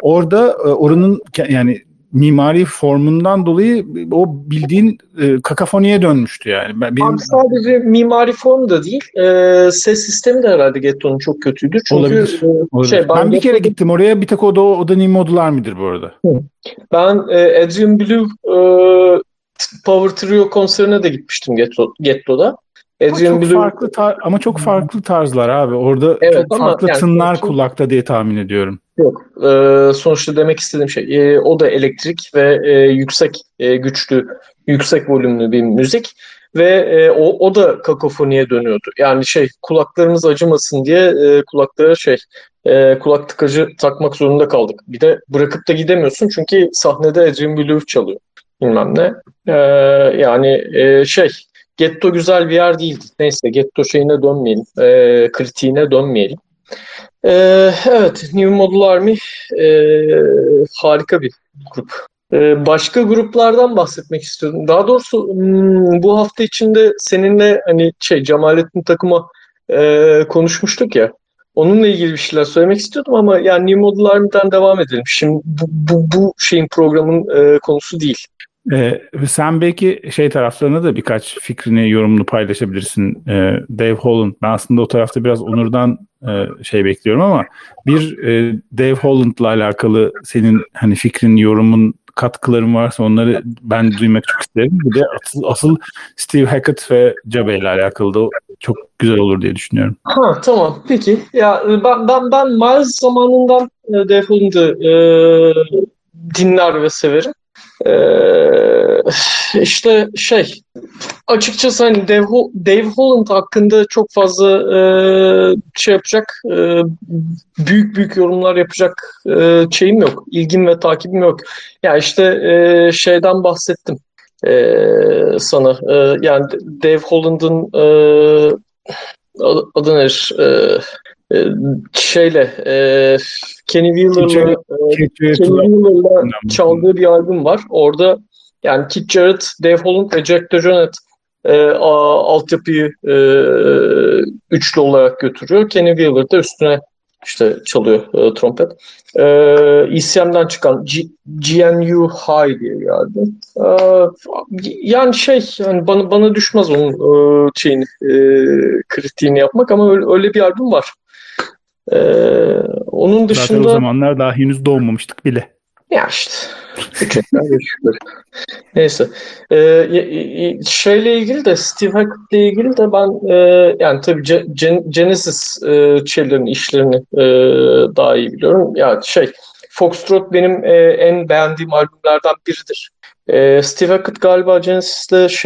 Orada oranın yani mimari formundan dolayı o bildiğin kakafoniye dönmüştü yani. Benim... Sadece mimari form da değil, ses sistemi de herhalde Getto'nun çok kötüydü. Çünkü olabilir. Ben bir kere gittim oraya, bir tek o da New Model Army'dir bu arada. Ben Adrian Blue Power Trio konserine de gitmiştim Getto'da. Ama çok farklı tarzlar abi. Orada evet, çok farklı yani, tınlar kulakta diye tahmin ediyorum. Yok. Sonuçta demek istediğim şey o da elektrik ve yüksek güçlü, yüksek volümlü bir müzik ve o da kakofoniye dönüyordu. Yani kulaklarımız acımasın diye kulaklara kulak tıkacı takmak zorunda kaldık. Bir de bırakıp da gidemiyorsun çünkü sahnede Adrian Blue çalıyor. Bilmem ne. Getto güzel bir yer değildi. Neyse Getto şeyine dönmeyelim. Kritiğine dönmeyelim. Evet, New Model Army harika bir grup. Başka gruplardan bahsetmek istiyorum. Daha doğrusu bu hafta içinde seninle hani Cemalettin takıma konuşmuştuk ya. Onunla ilgili bir şeyler söylemek istiyordum ama yani New Model Army'den devam edelim. Şimdi bu şeyin programın konusu değil. Sen belki taraflarına da birkaç fikrini, yorumunu paylaşabilirsin. Dave Holland, ben aslında o tarafta biraz Onur'dan bekliyorum ama bir Dave Holland'la alakalı senin hani fikrin, yorumun, katkıların varsa onları ben duymak çok isterim. Bir de asıl Steve Hackett ve Cabe ile alakalı da çok güzel olur diye düşünüyorum. Ha, tamam peki. Ya ben Miles zamanından Dave Holland'ı dinler ve severim. Açıkçası hani Dave Holland hakkında çok fazla yapacak büyük yorumlar yapacak şeyim yok, ilgim ve takibim yok. Ya yani şeyden bahsettim sana. Yani Dave Holland'ın adı nedir? Kenny Wheeler'la çaldığı bir albüm var. Orada yani Keith Jarrett, Dave Holland ve Jack DeJohnette altyapıyı üçlü olarak götürüyor. Kenny Wheeler de üstüne çalıyor trompet. ECM'den çıkan GNU High diye geldi. Yani yani bana düşmez onun kritiğini yapmak ama öyle bir albüm var. Onun dışında... Zaten o zamanlar daha henüz doğmamıştık bile. Ya neyse. Şeyle ilgili de Steve Hackett'le ilgili de ben yani tabii Genesis şeylerin işlerini daha iyi biliyorum. Ya Foxtrot benim en beğendiğim albümlerden biridir. Steve Hackett galiba Genesis'le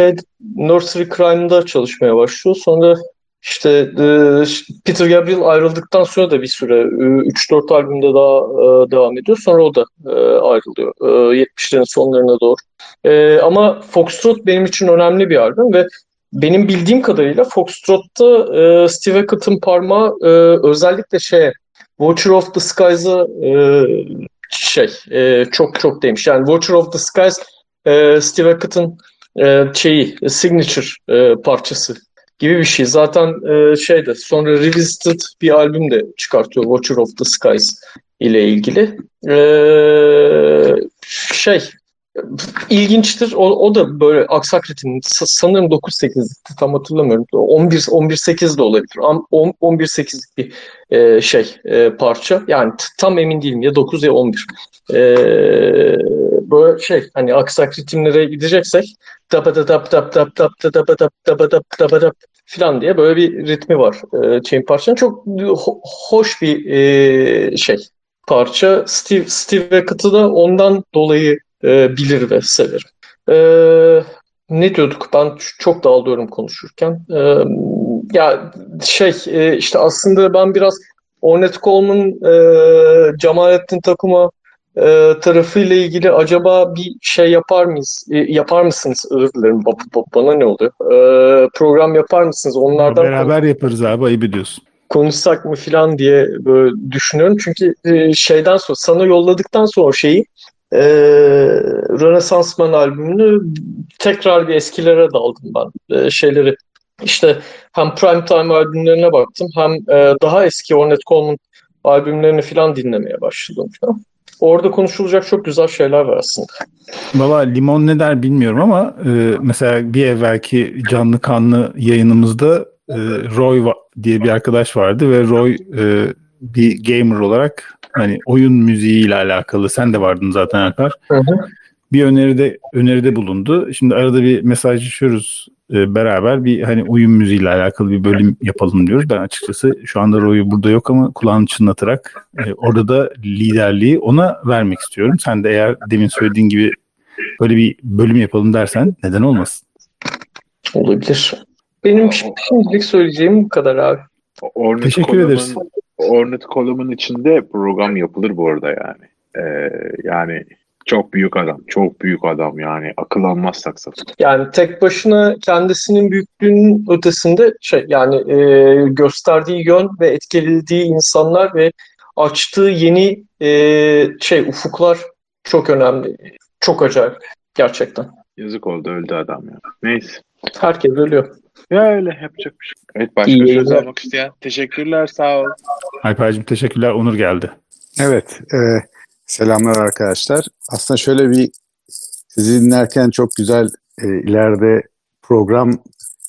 Nursery Crime'da çalışmaya başlıyor. Sonra Peter Gabriel ayrıldıktan sonra da bir süre 3-4 albümde daha devam ediyor. Sonra o da ayrılıyor 70'lerin sonlarına doğru. Ama Foxtrot benim için önemli bir albüm ve benim bildiğim kadarıyla Foxtrot'ta Steve Hackett'ın parmağı özellikle Watcher of the Skies'a çok çok değmiş. Yani Watcher of the Skies Steve Hackett'ın signature parçası gibi bir şey. Zaten sonra Revisited bir albüm de çıkartıyor Watcher of the Skies ile ilgili. İlginçtir. O da böyle aksak ritim. Sanırım 9-8'likti. Tam hatırlamıyorum. 11-8 de olabilir. 11-8'lik bir parça. Yani tam emin değilim. Ya 9 ya 11. Böyle hani aksak ritimlere gideceksek tap filan diye böyle bir ritmi var şeyin parçanın. Çok hoş bir parça. Steve Hackett'ı da ondan dolayı bilir ve severim. Ne diyorduk? Ben çok dağılıyorum konuşurken. İşte aslında ben biraz Ornette Coleman, Cemalettin Takuma tarafıyla ilgili acaba bir yapar mıyız? Yapar mısınız? Özür dilerim. Bana ne oldu? Program yapar mısınız? Onlardan beraber yaparız abi. Ayıp ediyorsun. Konuşsak mı filan diye böyle düşünüyorum. Çünkü şeyden sonra sana yolladıktan sonra o şeyi Rönesans Man albümünü tekrar bir eskilere daldım ben. Şeyleri işte hem Prime Time albümlerine baktım hem daha eski Ornette Coleman albümlerini filan dinlemeye başladım filan. Orada konuşulacak çok güzel şeyler var aslında. Valla Limon ne der bilmiyorum ama mesela bir evvelki canlı kanlı yayınımızda Roy diye bir arkadaş vardı ve Roy bir gamer olarak hani oyun müziğiyle alakalı, sen de vardın zaten Alper. Bir öneride bulundu. Şimdi arada bir mesajlaşıyoruz beraber, bir hani oyun müziğiyle alakalı bir bölüm yapalım diyoruz. Ben açıkçası şu anda Roy'u burada yok ama kulağını çınlatarak orada da liderliği ona vermek istiyorum. Sen de eğer demin söylediğin gibi böyle bir bölüm yapalım dersen neden olmasın? Olabilir. Benim şimdilik söyleyeceğim bu kadar abi. Teşekkür ederiz. Ornette Coleman içinde program yapılır bu arada yani. Yani çok büyük adam yani akıl almaz saksadır. Yani tek başına kendisinin büyüklüğünün ötesinde gösterdiği yön ve etkilediği insanlar ve açtığı yeni ufuklar çok önemli. Çok acayip gerçekten. Yazık oldu, öldü adam ya. Neyse. Herkes ölüyor. Ya öyle yapacak bir şey. Evet, başka söz almak isteyen. Teşekkürler, sağ ol. Alper'cim teşekkürler, Onur geldi. Evet, selamlar arkadaşlar. Aslında şöyle bir, sizi dinlerken çok güzel ileride program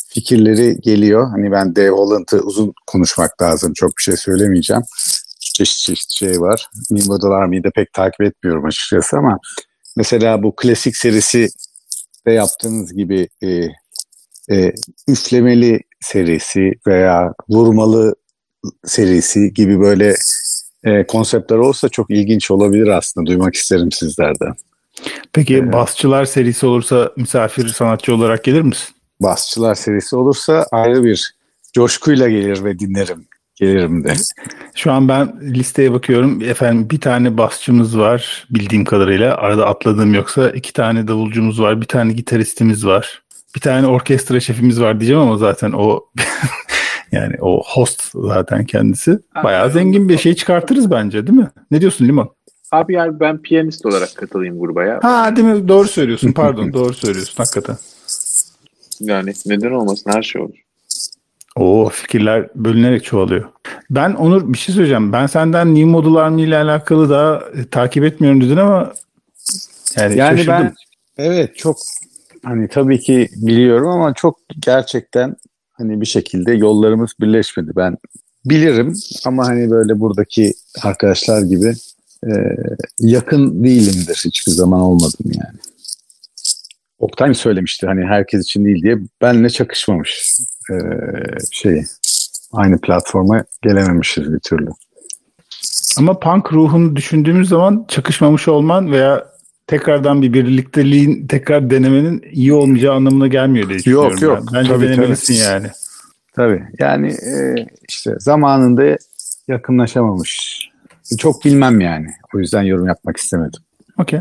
fikirleri geliyor. Hani ben Dave Holland'ı uzun konuşmak lazım, çok bir şey söylemeyeceğim. Çeşit şey var. New Model Army'yi de pek takip etmiyorum açıkçası ama mesela bu klasik serisi de yaptığınız gibi üflemeli serisi veya vurmalı serisi gibi böyle konseptler olsa çok ilginç olabilir aslında. Duymak isterim sizlerden. Peki basçılar serisi olursa misafir sanatçı olarak gelir misin? Basçılar serisi olursa ayrı bir coşkuyla gelir ve dinlerim. Gelirim de. Şu an ben listeye bakıyorum. Efendim bir tane basçımız var bildiğim kadarıyla. Arada atladığım yoksa 2 tane davulcumuz var. 1 tane gitaristimiz var. 1 tane orkestra şefimiz var diyeceğim ama zaten o yani o host zaten kendisi. Bayağı zengin bir şey çıkartırız bence, değil mi? Ne diyorsun Limon? Abi yani ben piyanist olarak katılayım gruba ya. Ha değil mi? Doğru söylüyorsun. Pardon, doğru söylüyorsun hakikaten. Yani neden olmasın, her şey olur. Oo, fikirler bölünerek çoğalıyor. Ben Onur bir şey söyleyeceğim. Ben senden New Model Army ile alakalı daha takip etmiyorum dedin ama yani şaşırdım. Ben evet çok hani tabii ki biliyorum ama çok gerçekten hani bir şekilde yollarımız birleşmedi. Ben bilirim ama hani böyle buradaki arkadaşlar gibi yakın değilimdir. Hiçbir zaman olmadım yani. Oktay mı söylemişti hani herkes için değil diye, benle çakışmamış aynı platforma gelememişiz bir türlü. Ama punk ruhunu düşündüğümüz zaman çakışmamış olman veya tekrardan bir birlikteliğin tekrar denemenin iyi olmayacağı anlamına gelmiyor diye düşünüyorum. Yok yok. Bence tabii, denemelisin tabii. Yani. Tabii yani işte zamanında yakınlaşamamış. Çok bilmem yani. O yüzden yorum yapmak istemedim. Okey.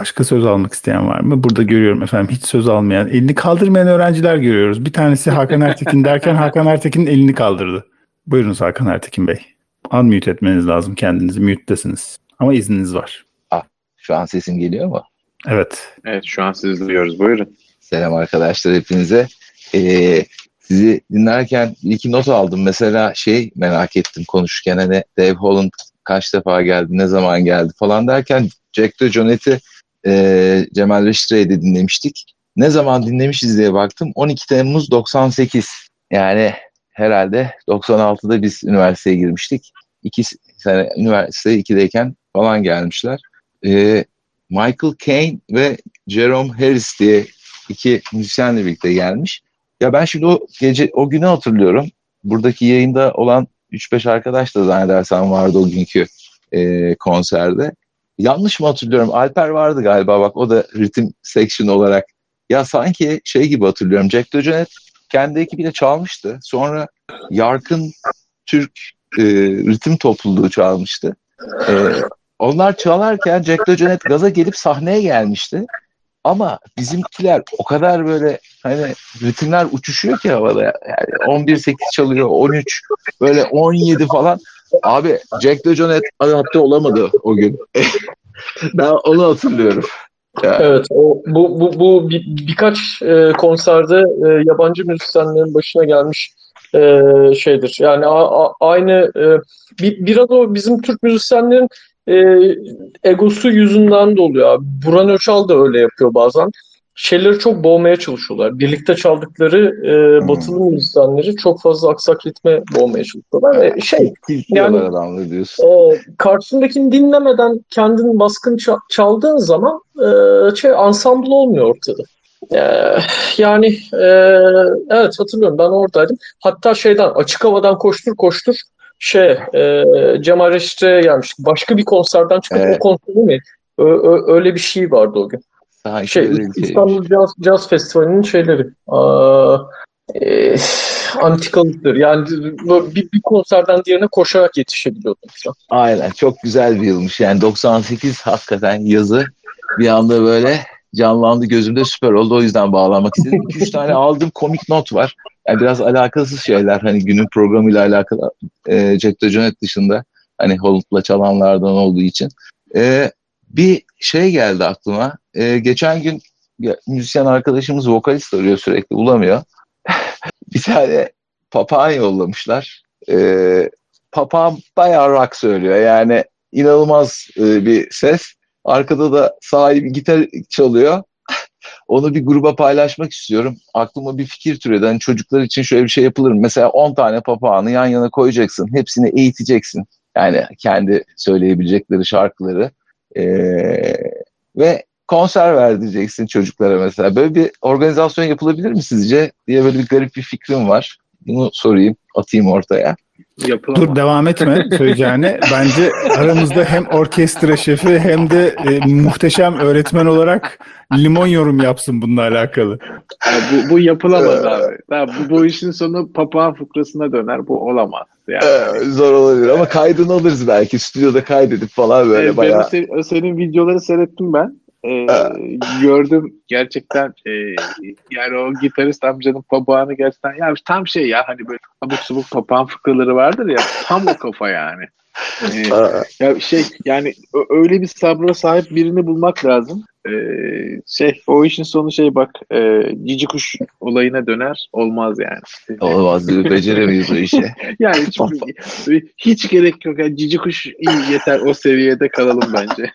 Başka söz almak isteyen var mı? Burada görüyorum efendim hiç söz almayan, elini kaldırmayan öğrenciler görüyoruz. Bir tanesi Hakan Ertekin derken Hakan Ertekin elini kaldırdı. Buyurunuz Hakan Ertekin Bey. Unmute etmeniz lazım kendinizi. Mute'desiniz. Ama izniniz var. Şu an sesim geliyor mu? Evet. Evet şu an sizi duyuyoruz. Buyurun. Selam arkadaşlar hepinize. Sizi dinlerken iki not aldım. Mesela merak ettim konuşurken hani Dave Holland kaç defa geldi, ne zaman geldi falan derken Jack DeJohnette'i Cemal Reşitre'yi de dinlemiştik. Ne zaman dinlemişiz diye baktım. 12 Temmuz 98. Yani herhalde 96'da biz üniversiteye girmiştik. Üniversite 2'deyken falan gelmişler. Michael Caine ve Jerome Harris diye iki müzisyenle birlikte gelmiş. Ya ben şimdi o gece, o günü hatırlıyorum. Buradaki yayında olan 3-5 arkadaş da zannedersem vardı o günkü konserde. Yanlış mı hatırlıyorum? Alper vardı galiba, bak o da ritim section olarak. Ya sanki şey gibi hatırlıyorum. Jack DeJohnette kendi ekibiyle çalmıştı. Sonra Yarkın Türk ritim topluluğu çalmıştı. Onlar çalarken Jack DeJohnette gaza gelip sahneye gelmişti. Ama bizimkiler o kadar böyle hani ritimler uçuşuyor ki havada. Yani 11-8 çalıyor, 13, böyle 17 falan. Abi Jack DeJohnette adapte olamadı o gün. Ben onu hatırlıyorum. Yani. Evet, bu birkaç konserde yabancı müzisyenlerin başına gelmiş şeydir. Yani aynı biraz o bizim Türk müzisyenlerin egosu yüzünden de oluyor abi. Burhan Öçal da öyle yapıyor bazen. Şeyleri çok boğmaya çalışıyorlar. Birlikte çaldıkları batılı müzisyenleri çok fazla aksak ritme boğmaya çalışıyorlar. Ve yani karşısındakini dinlemeden kendini baskın çaldığın zaman ensemble olmuyor ortada. Evet hatırlıyorum, ben oradaydım. Hatta açık havadan koştur Cemal Reşit'e gelmiştik. Başka bir konserden çıkıp o konserde mi? Öyle bir şey vardı o gün. İstanbul Jazz Festivali'nin şeyleri, antikalıktır. Yani bir konserden diğerine koşarak yetişebiliyordum. Aynen, çok güzel bir yılmış. Yani 98 hakikaten yazı bir anda böyle canlandı gözümde, süper oldu. O yüzden bağlanmak istedim. 2-3 tane aldığım komik not var. Yani biraz alakasız şeyler, hani günün programıyla alakalı. Jack DeJohnette dışında hani Holland'la çalanlardan olduğu için. Bir şey geldi aklıma. Geçen gün müzisyen arkadaşımız vokalist arıyor, sürekli bulamıyor. Bir tane papağan yollamışlar. Papağan bayağı rock söylüyor. Yani inanılmaz bir ses. Arkada da sahibi gitar çalıyor. Onu bir gruba paylaşmak istiyorum. Aklıma bir fikir türedi. Hani çocuklar için şöyle bir şey yapılır mı? Mesela 10 tane papağanı yan yana koyacaksın. Hepsini eğiteceksin. Yani kendi söyleyebilecekleri şarkıları. Ve konser ver diyeceksin çocuklara mesela. Böyle bir organizasyon yapılabilir mi sizce diye böyle bir garip bir fikrim var. Bunu sorayım, atayım ortaya. Yapılamaz. Dur, devam etme söyleyeceğine. Bence aramızda hem orkestra şefi hem de muhteşem öğretmen olarak Limon yorum yapsın bununla alakalı. Yani bu yapılamaz abi. Yani bu işin sonu papağan fıkrasına döner. Bu olamaz. Yani. Zor olabilir ama kaydını alırız belki. Stüdyoda kaydedip falan böyle bayağı. Senin videoları seyrettim ben. Gördüm gerçekten yani o gitarist amcanın papağanı gerçekten ya tam şey ya hani böyle abuk subuk papağan fıkraları vardır ya, tam o kafa yani. Ya yani öyle bir sabra sahip birini bulmak lazım. O işin sonu bak cici kuş olayına döner, olmaz yani. Olmaz, beceremeyiz o işi. Yani hiç gerek yok. Yani cici kuş iyi, yeter, o seviyede kalalım bence.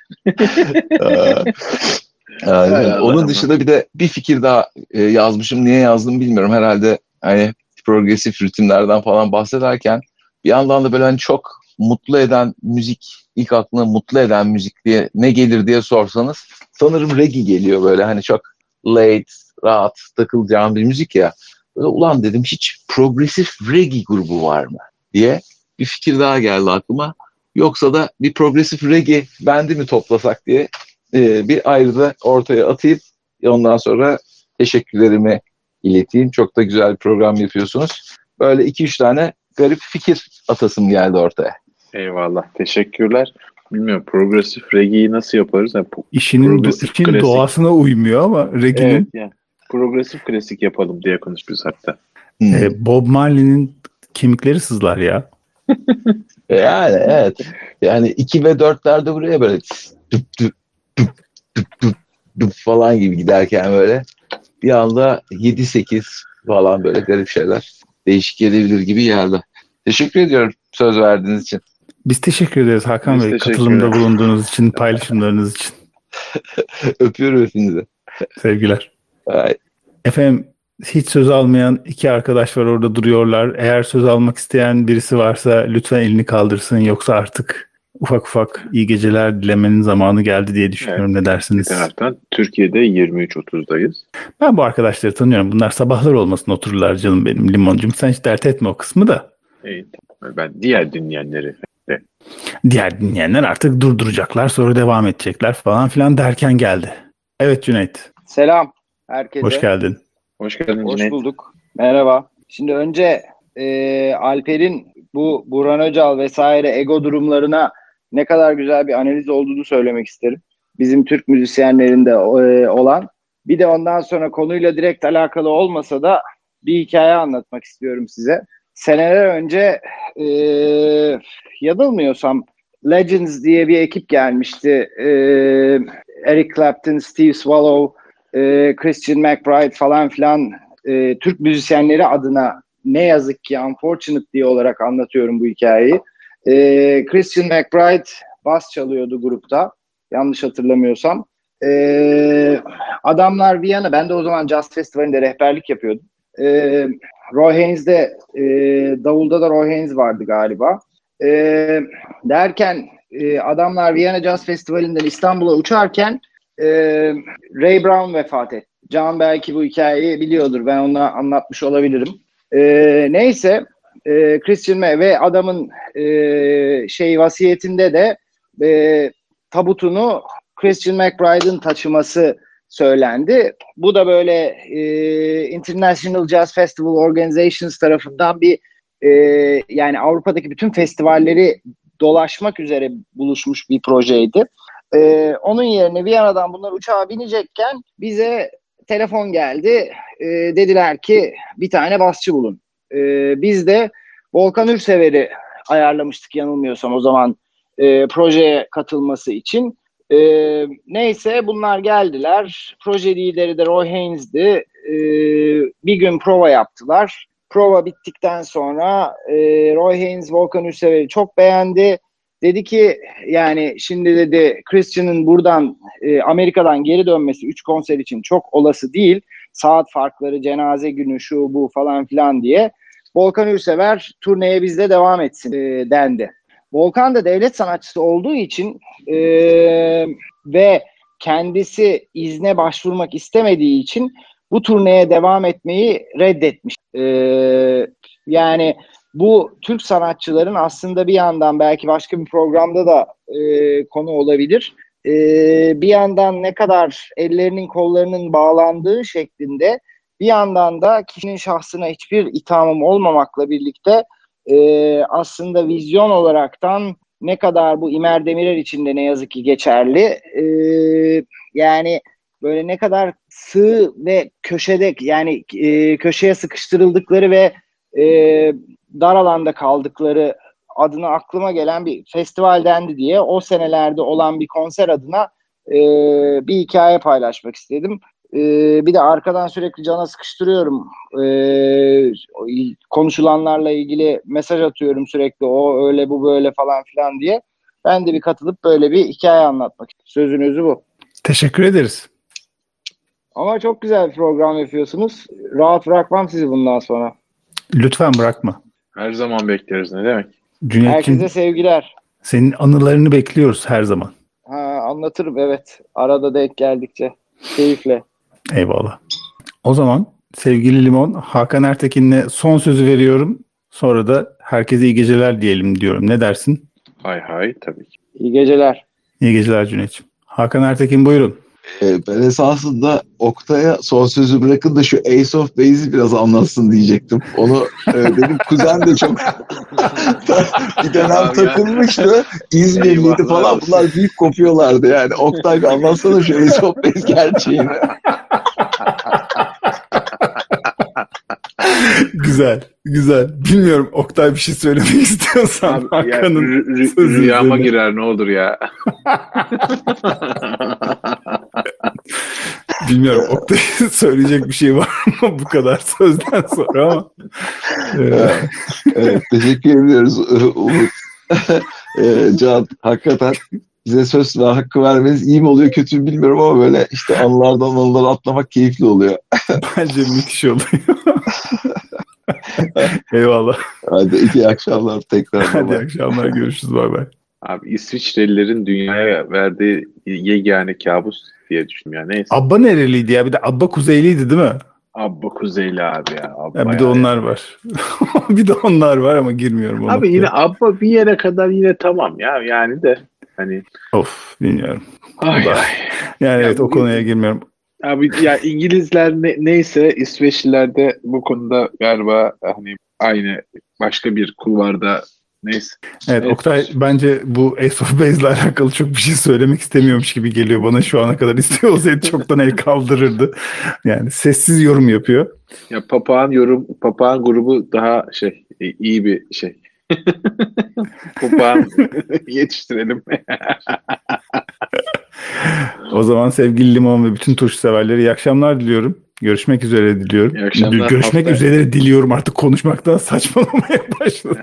Yani onun dışında bir de bir fikir daha yazmışım. Niye yazdım bilmiyorum. Herhalde hani progresif ritimlerden falan bahsederken bir yandan da böyle hani çok mutlu eden müzik, ilk aklına mutlu eden müzik diye ne gelir diye sorsanız sanırım reggae geliyor, böyle hani çok late, rahat takılacağım bir müzik ya. Böyle ulan dedim, hiç progresif reggae grubu var mı diye bir fikir daha geldi aklıma. Yoksa da bir progresif reggae bendi mi toplasak diye bir ayrı da ortaya atayım. Ondan sonra teşekkürlerimi ileteyim. Çok da güzel bir program yapıyorsunuz. Böyle 2-3 tane garip fikir atasım geldi ortaya. Eyvallah, teşekkürler. Bilmiyorum progresif reggae'yi nasıl yaparız? Yani işin doğasına uymuyor ama reggae'nin. Evet, yani progresif klasik yapalım diye konuşuyoruz hatta. Bob Marley'nin kemikleri sızlar ya. Yani evet. Yani 2 ve 4'lerde buraya böyle düp düp düp düp düp düp falan gibi giderken böyle bir anda 7-8 falan böyle garip şeyler değişik gelebilir gibi geldi. Teşekkür ediyorum söz verdiğiniz için. Biz teşekkür ederiz Hakan Bey, katılımda bulunduğunuz için, paylaşımlarınız için. Öpüyorum hepinizi. Sevgiler. Ay. Efendim, hiç söz almayan iki arkadaş var, orada duruyorlar. Eğer söz almak isteyen birisi varsa lütfen elini kaldırsın. Yoksa artık ufak ufak iyi geceler dilemenin zamanı geldi diye düşünüyorum. Evet. Ne dersiniz? Zaten Türkiye'de 23.30'dayız. Ben bu arkadaşları tanıyorum. Bunlar sabahlar olmasın otururlar canım benim Limoncum. Sen hiç dert etme o kısmı da. Evet. Ben diğer dinleyenleri... Evet. Diğer dinleyenler artık durduracaklar, sonra devam edecekler falan filan derken geldi. Evet Cüneyt. Selam herkese. Hoş geldin. Hoş geldin Cüneyt. Hoş bulduk. Merhaba. Şimdi önce Alper'in bu Burhan Öcal vesaire ego durumlarına ne kadar güzel bir analiz olduğunu söylemek isterim. Bizim Türk müzisyenlerinde olan. Bir de ondan sonra konuyla direkt alakalı olmasa da bir hikaye anlatmak istiyorum size. Seneler önce yanılmıyorsam Legends diye bir ekip gelmişti. Eric Clapton, Steve Swallow, Christian McBride falan filan Türk müzisyenleri adına ne yazık ki unfortunate diye olarak anlatıyorum bu hikayeyi. Christian McBride bas çalıyordu grupta yanlış hatırlamıyorsam. Adamlar Viyana, ben de o zaman Jazz Festivali'nde rehberlik yapıyordum. Roy Haynes'de davulda da Roy Haynes vardı galiba. Derken adamlar Viyana Jazz Festivali'nden İstanbul'a uçarken Ray Brown vefat etti. Can belki bu hikayeyi biliyordur. Ben onu anlatmış olabilirim. Neyse Christian ve adamın vasiyetinde de tabutunu Christian McBride'ın taşıması söylendi. Bu da böyle International Jazz Festival Organizations tarafından bir yani Avrupa'daki bütün festivalleri dolaşmak üzere buluşmuş bir projeydi. Onun yerine Viyana'dan bunlar uçağa binecekken bize telefon geldi. Dediler ki bir tane basçı bulun. Biz de Volkan Ürsever'i ayarlamıştık yanılmıyorsam o zaman projeye katılması için. Neyse bunlar geldiler. Proje lideri de Roy Haynes'di. Bir gün prova yaptılar. Prova bittikten sonra Roy Haynes Volkan Ürsever'i çok beğendi. Dedi ki yani şimdi dedi Christian'ın buradan Amerika'dan geri dönmesi 3 konser için çok olası değil. Saat farkları, cenaze günü, şu bu falan filan diye. Volkan Ürsever turneye bizde devam etsin dendi. Volkan da devlet sanatçısı olduğu için ve kendisi izne başvurmak istemediği için bu turneye devam etmeyi reddetmiş. Yani bu Türk sanatçıların aslında bir yandan belki başka bir programda da konu olabilir. Bir yandan ne kadar ellerinin kollarının bağlandığı şeklinde bir yandan da kişinin şahsına hiçbir ithamım olmamakla birlikte aslında vizyon olaraktan ne kadar bu İmer Demirer için de ne yazık ki geçerli. Yani böyle ne kadar sığ ve köşede yani köşeye sıkıştırıldıkları ve dar alanda kaldıkları adına aklıma gelen bir festival dendi diye o senelerde olan bir konser adına bir hikaye paylaşmak istedim. Bir de arkadan sürekli cana sıkıştırıyorum. Konuşulanlarla ilgili mesaj atıyorum sürekli. O öyle bu böyle falan filan diye. Ben de bir katılıp böyle bir hikaye anlatmak istedim. Sözün özü bu. Teşekkür ederiz. Ama çok güzel bir program yapıyorsunuz. Rahat bırakmam sizi bundan sonra. Lütfen bırakma. Her zaman bekleriz ne demek. Cüneyt'cim, herkese sevgiler. Senin anılarını bekliyoruz her zaman. Ha, anlatırım evet. Arada denk geldikçe. Keyifle. Eyvallah. O zaman sevgili Limon, Hakan Ertekin'le son sözü veriyorum. Sonra da herkese iyi geceler diyelim diyorum. Ne dersin? Hay hay tabii ki. İyi geceler. İyi geceler Cüneyt'ciğim. Hakan Ertekin buyurun. Ben esasında Oktay'a son sözü bırakın da şu Ace of Base'i biraz anlatsın diyecektim. Onu benim kuzen de çok bir dönem takılmıştı. İzmirliydi falan. Bunlar büyük kopuyorlardı yani. Oktay anlatsana şu Ace of Base gerçeğini. Güzel, güzel. Bilmiyorum Oktay bir şey söylemek istiyorsan. Abi, Hakan'ın ya, rüyama girer ne olur ya. Bilmiyorum Oktay'ın söyleyecek bir şey var mı bu kadar sözden sonra ama. Evet, teşekkür ediyoruz Umut. Can hakikaten bize söz ve hakkı vermeniz iyi mi oluyor kötü mü bilmiyorum ama böyle işte anılara atlamak keyifli oluyor. Bence müthiş oluyor. Eyvallah. Hadi iyi akşamlar tekrar. Hadi akşamlar, görüşürüz, bay bay. Abi İsviçrelilerin dünyaya verdiği yegane kabus diye düşünüyorum yani. Neyse. Abba nereliydi ya? Bir de Abba kuzeyliydi değil mi? Abba kuzeyli abi ya. Abba ya bir de onlar yani var. Bir de onlar var ama girmiyorum. Abi yine Abba bir yere kadar yine tamam ya yani de hani. Of bilmiyorum. Ay, ay. Yani ya evet o konuya girmiyorum. Abi ya İngilizler neyse İsveçliler de bu konuda galiba hani aynı başka bir kulvarda. Neyse. Evet Oktay bence bu Ace of Base'le alakalı çok bir şey söylemek istemiyormuş gibi geliyor bana şu ana kadar. İstiyor olsaydı çoktan el kaldırırdı. Yani sessiz yorum yapıyor. Ya Papağan grubu daha iyi bir şey. Papağan yetiştirelim. O zaman sevgili Limon ve bütün turşu severlere iyi akşamlar diliyorum. Görüşmek üzere diliyorum. Görüşmek üzere diliyorum, artık konuşmaktan saçmalamaya başladım.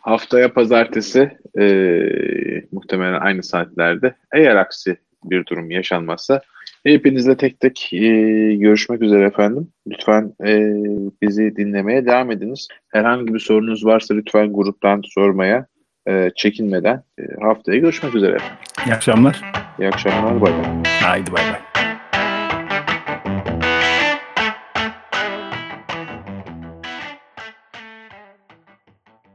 Haftaya pazartesi muhtemelen aynı saatlerde, eğer aksi bir durum yaşanmazsa hepinizle tek tek görüşmek üzere efendim. Lütfen bizi dinlemeye devam ediniz. Herhangi bir sorunuz varsa lütfen gruptan sormaya çekinmeden haftaya görüşmek üzere efendim. İyi akşamlar. İyi akşamlar, bay bay. Haydi bay bay.